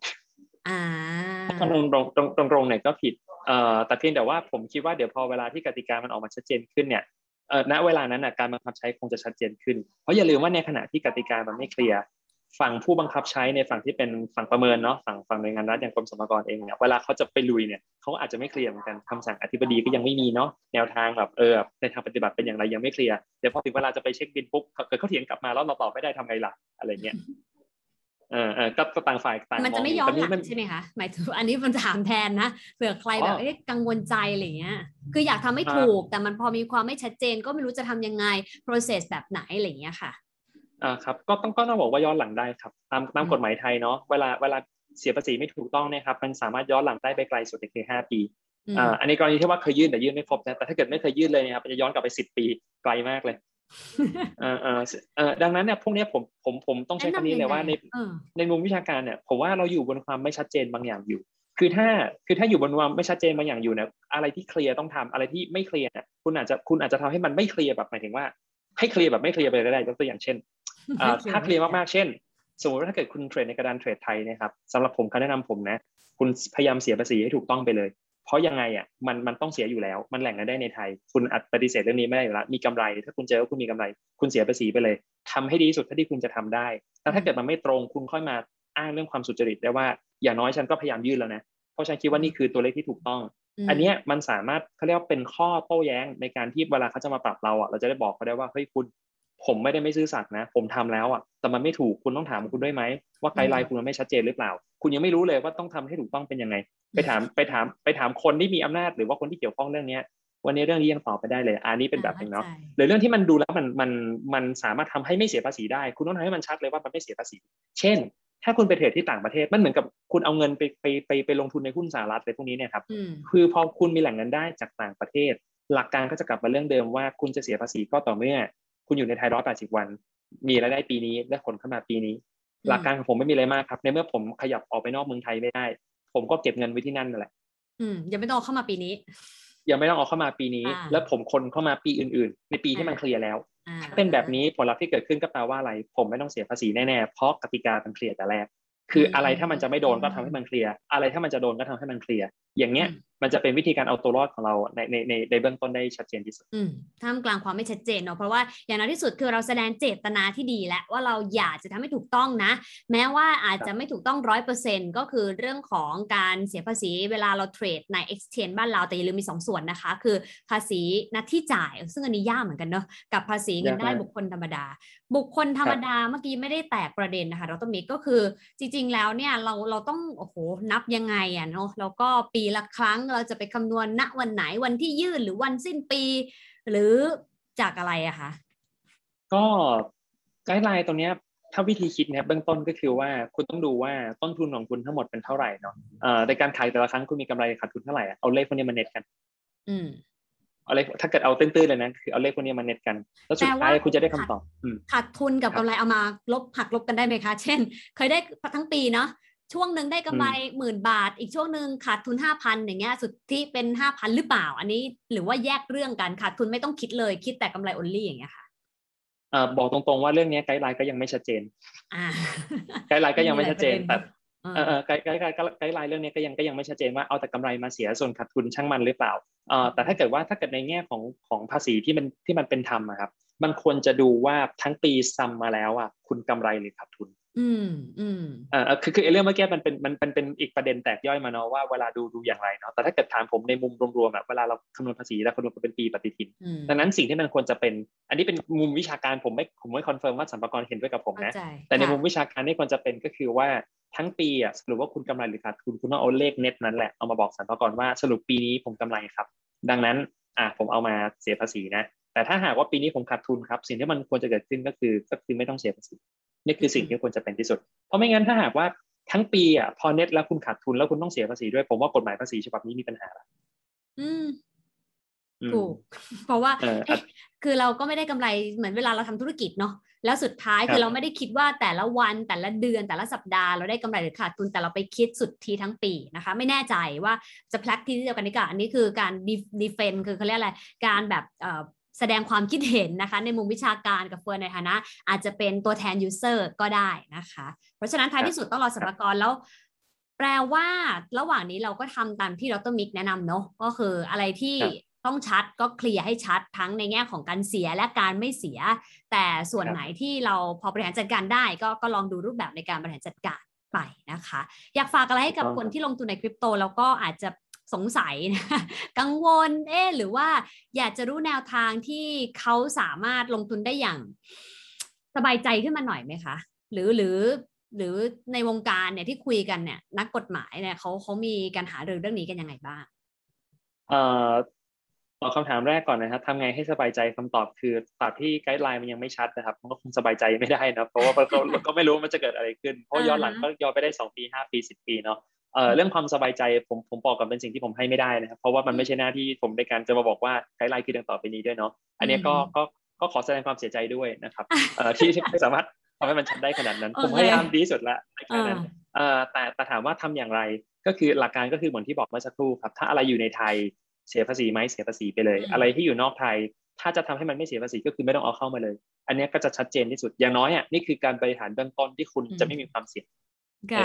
อ่าฟันธงตรงๆตรงๆเนี่ยก็ผิดเอ่อแต่เพียงแต่ว่าผมคิดว่าเดี๋ยวพอเวลาที่กติกามันออกมาชัดเจนขึ้นเนี่ยเอ่อณเวลานั้นน่ะการบังคับใช้คงจะชัดเจนขึ้นเพราะอย่าลืมว่าในขณะที่กติกามันไม่เคลียร์ฝั่งผู้บังคับใช้ในฝั่งที่เป็นฝั่งประเมินเนาะฝั่งฝั่งหน่วยงานรัฐอย่างกรมสรรพากรเองเนี่ยเวลาเขาจะไปลุยเนี่ยเขาอาจจะไม่เคลียร์เหมือนกันคำสั่งอธิบดีก็ยังไม่มีเนาะแนวทางแบบเออในทางปฏิบัติเป็นอย่างไรยังไม่เคลียร์เดี๋ยวพอถึงเวลาจะไปเช็คบิลปุ๊บเกิดเขาเถียงกลับมาแล้วเราตอบไม่ได้ทำไงล่ะอะไรเงี้ยเออเออก็ต่างฝ่ายต่างมันจะไม่ยอมหลักใช่ไหมคะหมายถึงอันนี้มันถามแทนนะเผื่อใครแบบเอ๊ะกังวลใจอะไรเงี้ยคืออยากทำให้ถูกแต่มันพอมีความไม่ชัดเจนก็ไม่รู้จะทำยังไง process แบบไหนอะไรเงี้ยค่ะอ่าครับก็ต้องก็ต้องบอกว่าย้อนหลังได้ครับตามตามกฎหมายไทยเนาะเวลาเวลาเสียภาษีไม่ถูกต้องเนี่ยครับมันสามารถย้อนหลังได้ไปไกลสุดคือห้าปีอ่าอันนี้กรณีที่ว่าเคยยื่นแต่ยื่นไม่ครบนะแต่ถ้าเกิดไม่เคยยื่นเลยเนี่ยครับมันจะย้อนกลับไปสิบปีไกลมากเลยเออเออเออดังนั้นเนี่ยพวกนี้ผมผมผมต้องใช้คำนี้เลยว่าในในมุมวิชาการเนี่ยผมว่าเราอยู่บนความไม่ชัดเจนบางอย่างอยู่คือถ้าคือถ้าอยู่บนความไม่ชัดเจนบางอย่างอยู่เนี่ยอะไรที่เคลียร์ต้องทำอะไรที่ไม่เคลียร์เนี่ยคุณอาจจะคุณอาจจะทำให้มันไม่เคลียร์แบบหมายถึงว่าให้เคลียร์แบบไม่เคลียร์ไปก็ได้ยกตัวอย่างเช่นถ้าเคลียร์มากๆเช่นสมมติว่าถ้าเกิดคุณเทรดในกระดานเทรดไทยนะครับสำหรับผมคำแนะนำผมนะคุณพยายามเสียภาษีให้ถูกต้องไปเลยเพราะยังไงอ่ะมันมันต้องเสียอยู่แล้วมันแหล่งเงินได้ในไทยคุณอัดปฏิเสธเรื่องนี้ไม่ได้อยู่แล้วมีกำไรถ้าคุณเจอว่าคุณมีกำไรคุณเสียภาษีไปเลยทำให้ดีที่สุดเท่าที่คุณจะทำได้แต่ถ้าเกิดมันไม่ตรงคุณค่อยมา อ้างเรื่องความสุจริตได้ว่าอย่างน้อยฉันก็พยายามยื่นแล้วนะเพราะฉันคิดว่านี่คือตัวเลขที่ถูกต้องอันนี้มันสามารถเขาเรียกว่าเป็นข้อโต้แย้งในการที่เวลาเขาจะมาปรับเราอ่ะเราจะได้บอกเขาได้ว่าเฮ้ยคุณผมไม่ได้ไม่ซื่อสัตย์นะผมทำแล้วอ่ะแต่มันไม่ถูกคุณต้องถามคุณด้วยไหมว่าไกด์ไลน์คุณมันไม่ชัดเจนหรือเปล่าคุณยังไม่รู้เลยว่าต้องทำให้ถูกต้องเป็นยังไงไปถามไปถามไปถามคนที่มีอำนาจหรือว่าคนที่เกี่ยวข้องเรื่องนี้วันนี้เรื่องนี้ยังตอบไปได้เลยอันนี้เป็นแบบนึงเนาะหรือเรื่องที่มันดูแล้วมันมันมันสามารถทำให้ไม่เสียภาษีได้คุณต้องทำให้มันชัดเลยว่ามันไม่เสียภาษีเช่นถ้าคุณไปเทรดที่ต่างประเทศมันเหมือนกับคุณเอาเงินไปไปไปไปลงทุนในหุ้นสหรัฐอะไรพวกนี้เนี่ยครับคือพอคุณมีแหล่งเงินได้จากต่างประเทศหลักการก็จะกลับมาเรื่องเดิมว่าคุณจะเสียภาษีก็ต่อเมื่อคุณอยู่ในไทยหนึ่งร้อยแปดสิบวันมีรายได้ปีนี้และผลเข้ามาปีนี้หลักการของผมไม่มีอะไรมากครับในเมื่อผมขยับออกไปนอกเมืองไทยไม่ได้ผมก็เก็บเงินไว้ที่นั่นนั่นแหละอืมยังไม่ต้องเข้ามาปีนี้ยังไม่ต้องเอาเข้ามาปีนี้แล้วผมคนเข้ามาปีอื่นๆในปีที่มันเคลียร์แล้วถ้าเป็นแบบนี้ผลลัพธ์ที่เกิดขึ้นก็แปลว่าอะไรผมไม่ต้องเสียภาษีแน่ๆเพราะกติกามันเคลียร์แต่แรกคืออะไรถ้ามันจะไม่โดนก็ทำให้มันเคลียร์อะไรถ้ามันจะโดนก็ทำให้มันเคลียร์อย่างเงี้ยมันจะเป็นวิธีการเอาตัวรอดของเราในในในในเบื้องต้นได้ชัดเจนที่สุดอืมท่ามกลางความไม่ชัดเจนเนาะเพราะว่าอย่างน้อยที่สุดคือเราแสดงเจตนาที่ดีและว่าเราอยากจะทำให้ถูกต้องนะแม้ว่าอาจจะไม่ถูกต้อง หนึ่งร้อยเปอร์เซ็นต์ ก็คือเรื่องของการเสียภาษีเวลาเราเทรดใน exchange บ้านเราแต่อย่าลืมมีสองส่วนนะคะคือภาษีณที่จ่ายซึ่งอันนี้ยากเหมือนกันเนาะกับภาษีเงินได้บุคคลธรรมดาบุคคลธรรมดาเมื่อกี้ไม่ได้แตกประเด็นนะคะดร.มิกก็คือจริงๆแล้วเนี่ยเราเราต้องโอ้โหนับยังไงอ่ะเนาะแล้วก็ปีละครั้งเราจะไปคำนวณณวันไหนวันที่ยื่นหรือวันสิ้นปีหรือจากอะไรอะคะก็ไกด์ไลน์ตรงนี้ถ้าวิธีคิดนะครับเบื้องต้นก็คือว่าคุณต้องดูว่าต้นทุนของคุณทั้งหมดเป็นเท่าไหร่เนาะเอ่อในการขายแต่ละครั้งคุณมีกำไรขาดทุนเท่าไหร่เอาเลขพวกนี้มาเน็ตกันอืมเอาเลขถ้าเกิดเอาตื้นๆเลยนะคือเอาเลขพวกนี้มาเน็ตกันแล้วสุดท้ายคุณจะได้คำตอบขาดทุนกับกำไรเอามาลบหักลบกันได้ไหมคะเช่นเคยได้ทั้งปีเนาะช่วงหนึ่งได้กำไรหมื่นบาทอีกช่วงหนึ่งขาดทุน ห้าพัน อย่างเงี้ยสุดที่เป็น ห้าพัน หรือเปล่าอันนี้หรือว่าแยกเรื่องกันขาดทุนไม่ต้องคิดเลยคิดแต่กำไร only อย่างเงี้ยค่ะเอ่อบอกตรงๆว่าเรื่องนี้ไกด์ไลน์ก็ยังไม่ชัดเจนอ่าไกด์ไลน์ก็ยังไม่ชัดเจนแต่เอ่อไกด์ไกด์ไกด์ไลน์เรื่องนี้ก็ยังก็ยังไม่ชัดเจนว่าเอาแต่กำไรมาเสียส่วนขาดทุนช่างมันหรือเปล่าเอ่อแต่ถ้าเกิดว่าถ้าเกิดในแง่ของของภาษีที่มันที่มันเป็นธรรมอะครับมันควรจะดูว่าทั้งปีซัมมาแล้วอ่ะคุณกำไรหรือขาดทุนอืมอืมอ่าคือคือเรื่องเมื่อกี้มันเป็นมันเป็นเป็นอีกประเด็นแตกย่อยมาเนาะว่าเวลาดูดูอย่างไรเนาะแต่ถ้าเกิดถามผมในมุมรวมๆแบบเวลาเราคำนวณภาษีเราคำนวณเป็นปีปฏิทินดังนั้นสิ่งที่มันควรจะเป็นอันนี้เป็นมุมวิชาการผมไม่ผมไม่คอนเฟิร์มว่าสรรพากรเห็นด้วยกับผมนะแต่ในมุมวิชาการที่ควรจะเป็นก็คือว่าทั้งปีอ่ะสรุปว่าคุณกำไรหรือขาดทุนคุณต้องเอาเลขเน็ตนั้นแหละเอามาบอกสรรพากรว่าสรุปปีนี้ผมกำไรครับดังนั้นอ่าผมเอามาเสียภาษีนะแต่ถ้าหากว่าปีนี้ผมขาดทุนครับสิ่งที่มันควรจะเกิดขึ้นก็คือก็คือไม่ต้องเสียภาษีนี่คือสิ่งที่ควรจะเป็นที่สุดเพราะไม่งั้นถ้าหากว่าทั้งปีอ่ะพอเน็ตแล้วคุณขาดทุนแล้วคุณต้องเสียภาษีด้วยผมว่ากฎหมายภาษีฉบับนี้มีปัญหาละอืมถูกเพราะว่าคือเราก็ไม่ได้กำไรเหมือนเวลาเราทำธุรกิจเนาะแล้วสุดท้ายคือเราไม่ได้คิดว่าแต่ละวันแต่ละเดือนแต่ละสัปดาห์เราได้กำไรหรือขาดทุนแต่เราไปคิดสุดทีทั้งปีนะคะไม่แน่ใจว่าจะแพลกที่เดียวกันนี้กับอันนี้คือการดีเฟนคือเขาเรียกอะไรการแบบเอ่อแสดงความคิดเห็นนะคะในมุมวิชาการกับเฟิร์นในฐานะอาจจะเป็นตัวแทนยูเซอร์ก็ได้นะคะเพราะฉะนั้นท้ายที่สุดต้องรอสรรพากรแล้วแปลว่าระหว่างนี้เราก็ทำตามที่ดร.มิกแนะนำเนาะก็คืออะไรที่ต้องชัดก็เคลียร์ให้ชัดทั้งในแง่ของการเสียและการไม่เสียแต่ส่วนไหนที่เราพอบริหารจัดการได้ก็ก็ลองดูรูปแบบในการบริหารจัดการไปนะคะอยากฝากอะไรให้กับคนที่ลงทุนในคริปโตแล้วก็อาจจะสงสัยนะกังวลเอ๊ะหรือว่าอยากจะรู้แนวทางที่เขาสามารถลงทุนได้อย่างสบายใจขึ้นมาหน่อยไหมคะหรือหรือหรือในวงการเนี่ยที่คุยกันเนี่ยนักกฎหมายเนี่ยเขาเขามีการหารือเรื่องนี้กันยังไงบ้างเอ่อตอบคำถามแรกก่อนนะครับทำไงให้สบายใจคำตอบคือตอบที่ไกด์ไลน์มันยังไม่ชัดนะครับมันก็คงสบายใจไม่ได้นะเพราะว่าเราก็ไม่รู้มันจะเกิดอะไรขึ้นเพราะย้อนหลังก็ย้อนไปได้สองปีห้าปีสิบปีเนาะเอ่อเรื่องความสบายใจผมผมบอกกับเป็นสิ่งที่ผมให้ไม่ได้นะครับเพราะว่ามันไม่ใช่หน้าที่ผมในการจะมาบอกว่าไกด์ไลน์คือดังต่อไปนี้ด้วยเนาะอันนี้ก็ก็ก็ขอแสดงความเสียใจด้วยนะครับเอ่อที่ไม่สามารถทำให้มันชัดได้ขนาดนั้นผมพยายามดีสุดละในขณะนั้นเอ่อแต่แต่ถามว่าทำอย่างไรก็คือหลักการก็คือเหมือนที่บอกเมื่อสักครู่ครับถ้าอะไรอยู่ในไทยเสียภาษีไหมเสียภาษีไปเลยอะไรที่อยู่นอกไทยถ้าจะทำให้มันไม่เสียภาษีก็คือไม่ต้องเอาเข้ามาเลยอันนี้ก็จะชัดเจนที่สุดอย่างน้อยอ่ะนี่คือการบริหารเบื้องต้นที่คุณจะไม่มีความเสี่ยง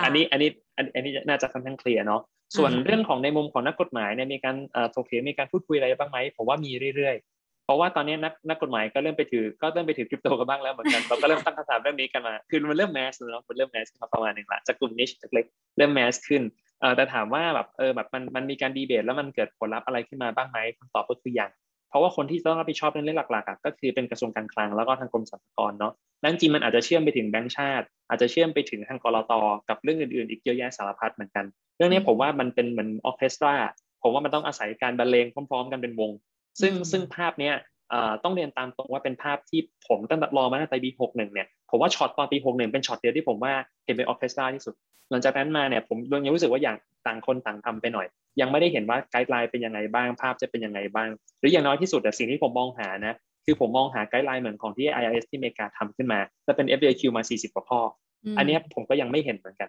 อันนี้อันนี้อันนี้น่าจะค่อนข้างเคลียร์เนาะส่วนเรื่องของในมุมของนักกฎหมายเนี่ยมีการเอ่อถกเถียงมีการพูดคุยอะไรบ้างไหมผมว่ามีเรื่อย เพราะว่าตอนนี้นักนักกฎหมายก็เริ่มไปถือก็เริ่มไปถือคริปโตกันบ้างแล้วเหมือนกันเราก็เริ่มตั้งคำถามเรื่องนี้กันมาคือมันเริ่มแมสเนาะมันเริ่มแมสประมาณนึงละจากกลุ่มนิชจากเล็กเริ่มแมสขึ้นเอ่อแต่ถามว่าแบบเออแบบมันมันมีการดีเบตแล้วมันเกิดผลลัพธ์อะไรขึ้นมาบ้างไหมคำตอบก็คือยังเพราะว่าคนที่ต้องรับผิดชอบในเรื่องหลักๆก็คือเป็นกระทรวงการคลังแล้วก็ทางกรมสรรพากรเนาะนั่นจริงมันอาจจะเชื่อมไปถึงแบงก์ชาติอาจจะเชื่อมไปถึงทางกลตกับเรื่องอื่นๆอีกเยอะแยะสารพัดเหมือนกันเรื่องนี้ผมว่ามันเป็นเหมือนออร์เคสตราผมว่ามันต้องอาศัยการบรรเลงพร้อมๆกันเป็นวงซึ่งซึ่งภาพเนี้ยต้องเรียนตามตรงว่าเป็นภาพที่ผมตั้งแต่รอมาตั้งแต่ปีหกสิบเอ็ดเนี่ยผมว่าช็อตตอนปีหกสิบเอ็ดเป็นช็อตเดียวที่ผมว่าเห็นเป็นออร์เคสตราที่สุดหลังจากนั้นมาเนี่ยผมยังรู้สึกว่าอย่างต่างคนต่างทำไปหน่อยยังไม่ได้เห็นว่าไกด์ไลน์เป็นยังไงบ้างภาพจะเป็นยังไงบ้างหรืออย่างน้อยที่สุดแต่สิ่งที่ผมมองหานะคือผมมองหาไกด์ไลน์เหมือนของที่ ไอ อาร์ เอส ที่อเมริกาทำขึ้นมาจะเป็น เอฟ เอ คิว มาสี่สิบกว่าข้ออันนี้ผมก็ยังไม่เห็นเหมือนกัน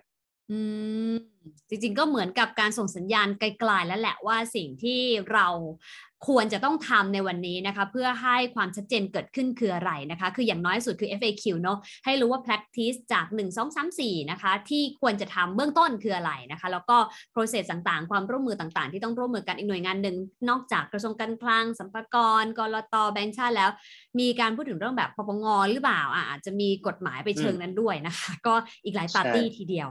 อืมจริงๆก็เหมือนกับการส่งสัญญาณไกลๆแล้วแหละว่าสิ่งที่เราควรจะต้องทำในวันนี้นะคะเพื่อให้ความชัดเจนเกิดขึ้นคืออะไรนะคะคืออย่างน้อยสุดคือ เอฟ เอ คิว เนาะให้รู้ว่า practice จากหนึ่ง สอง สาม สี่นะคะที่ควรจะทำเบื้องต้นคืออะไรนะคะแล้วก็ process ต่างๆความร่วมมือต่างๆที่ต้องร่วมมือกันอีกหน่วยงานหนึ่งนอกจากกระทรวงการคลังสรรพากรกลตแบงก์ชาติแล้วมีการพูดถึงเรื่องแบบปปงหรือเปล่าอาจจะมีกฎหมายไปเชิงนั้นด้วยนะคะก็อีกหลายปาร์ตี้ทีเดียว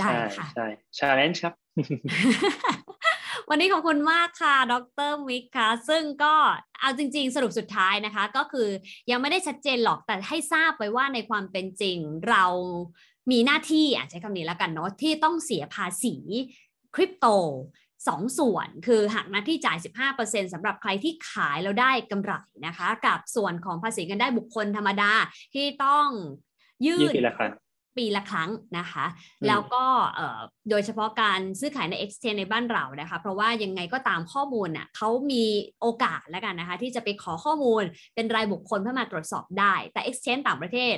ได้ค่ะใช่ใช่ challenge ครับ วันนี้ขอบคุณมากค่ะดร.มิกค่ะซึ่งก็เอาจริงๆสรุปสุดท้ายนะคะก็คือยังไม่ได้ชัดเจนหรอกแต่ให้ทราบไว้ว่าในความเป็นจริงเรามีหน้าที่อ่ะใช้คำนี้แล้วกันเนาะที่ต้องเสียภาษีคริปโตสองส่วนคือหักหน้าที่จ่าย สิบห้าเปอร์เซ็นต์ สำหรับใครที่ขายแล้วได้กำไรนะคะกับส่วนของภาษีเงินได้บุคคลธรรมดาที่ต้องยื่นปีละครั้งนะคะแล้วก็โดยเฉพาะการซื้อขายใน Exchange ในบ้านเรานะคะเพราะว่ายังไงก็ตามข้อมูลอ่ะเขามีโอกาสแล้วกันนะคะที่จะไปขอข้อมูลเป็นรายบุคคลเพื่อมาตรวจสอบได้แต่ Exchange ต่างประเทศ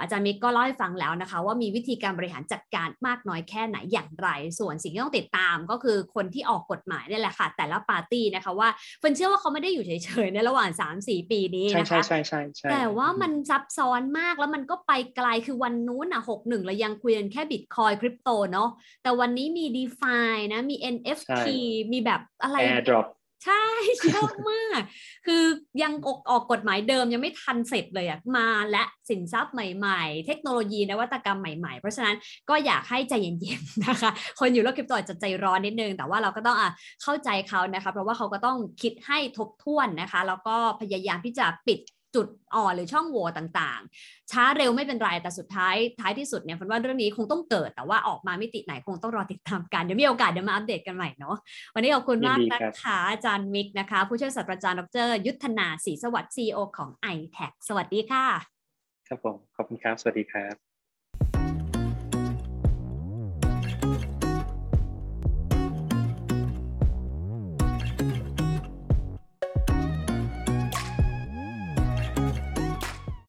อาจารย์มิกก็เล่าให้ฟังแล้วนะคะว่ามีวิธีการบริหารจัดการมากน้อยแค่ไหนอย่างไรส่วนสิ่งที่ต้องติดตามก็คือคนที่ออกกฎหมายนี่แหละค่ะแต่ละปาร์ตี้นะคะว่าเฟิร์นเชื่อว่าเขาไม่ได้อยู่เฉยๆในระหว่าง สามถึงสี่ ปีนี้นะคะใช่ๆๆๆแต่ว่ามันซับซ้อนมากแล้วมันก็ไปไกลคือวันนู้นน่ะหกสิบเอ็ดเรายังคุยกันแค่ Bitcoin คริปโตเนาะแต่วันนี้มี DeFi นะมี เอ็น เอฟ ที มีแบบอะไร Airdropใช่เยอะมากคือยังออกออกกฎหมายเดิมยังไม่ทันเสร็จเลยอ่ะมาและสินทรัพย์ใหม่ๆเทคโนโลยีนวัตกรรมใหม่ๆเพราะฉะนั้นก็อยากให้ใจเย็นๆนะคะคนอยู่โลกคริปโตอาจจะใจร้อนนิดนึงแต่ว่าเราก็ต้องอ่ะเข้าใจเขานะคะเพราะว่าเขาก็ต้องคิดให้ทบทวนนะคะแล้วก็พยายามที่จะปิดจุดอ่อนหรือช่องโหว่ต่างๆช้าเร็วไม่เป็นไรแต่สุดท้ายท้ายที่สุดเนี่ยผมว่าเรื่องนี้คงต้องเกิดแต่ว่าออกมามิติไหนคงต้องรอติดตามกันเดี๋ยวมีโอกาสเดี๋ยวมาอัปเดตกันใหม่เนาะวันนี้ขอบคุณมากนะคะอาจารย์มิกนะคะผู้ช่วยศาสตราจารย์ดร.ยุทธนาศรีสวัสดิ์ ซี อี โอ ของ ไอแท็ก สวัสดีค่ะครับผมขอบคุณครับสวัสดีครับ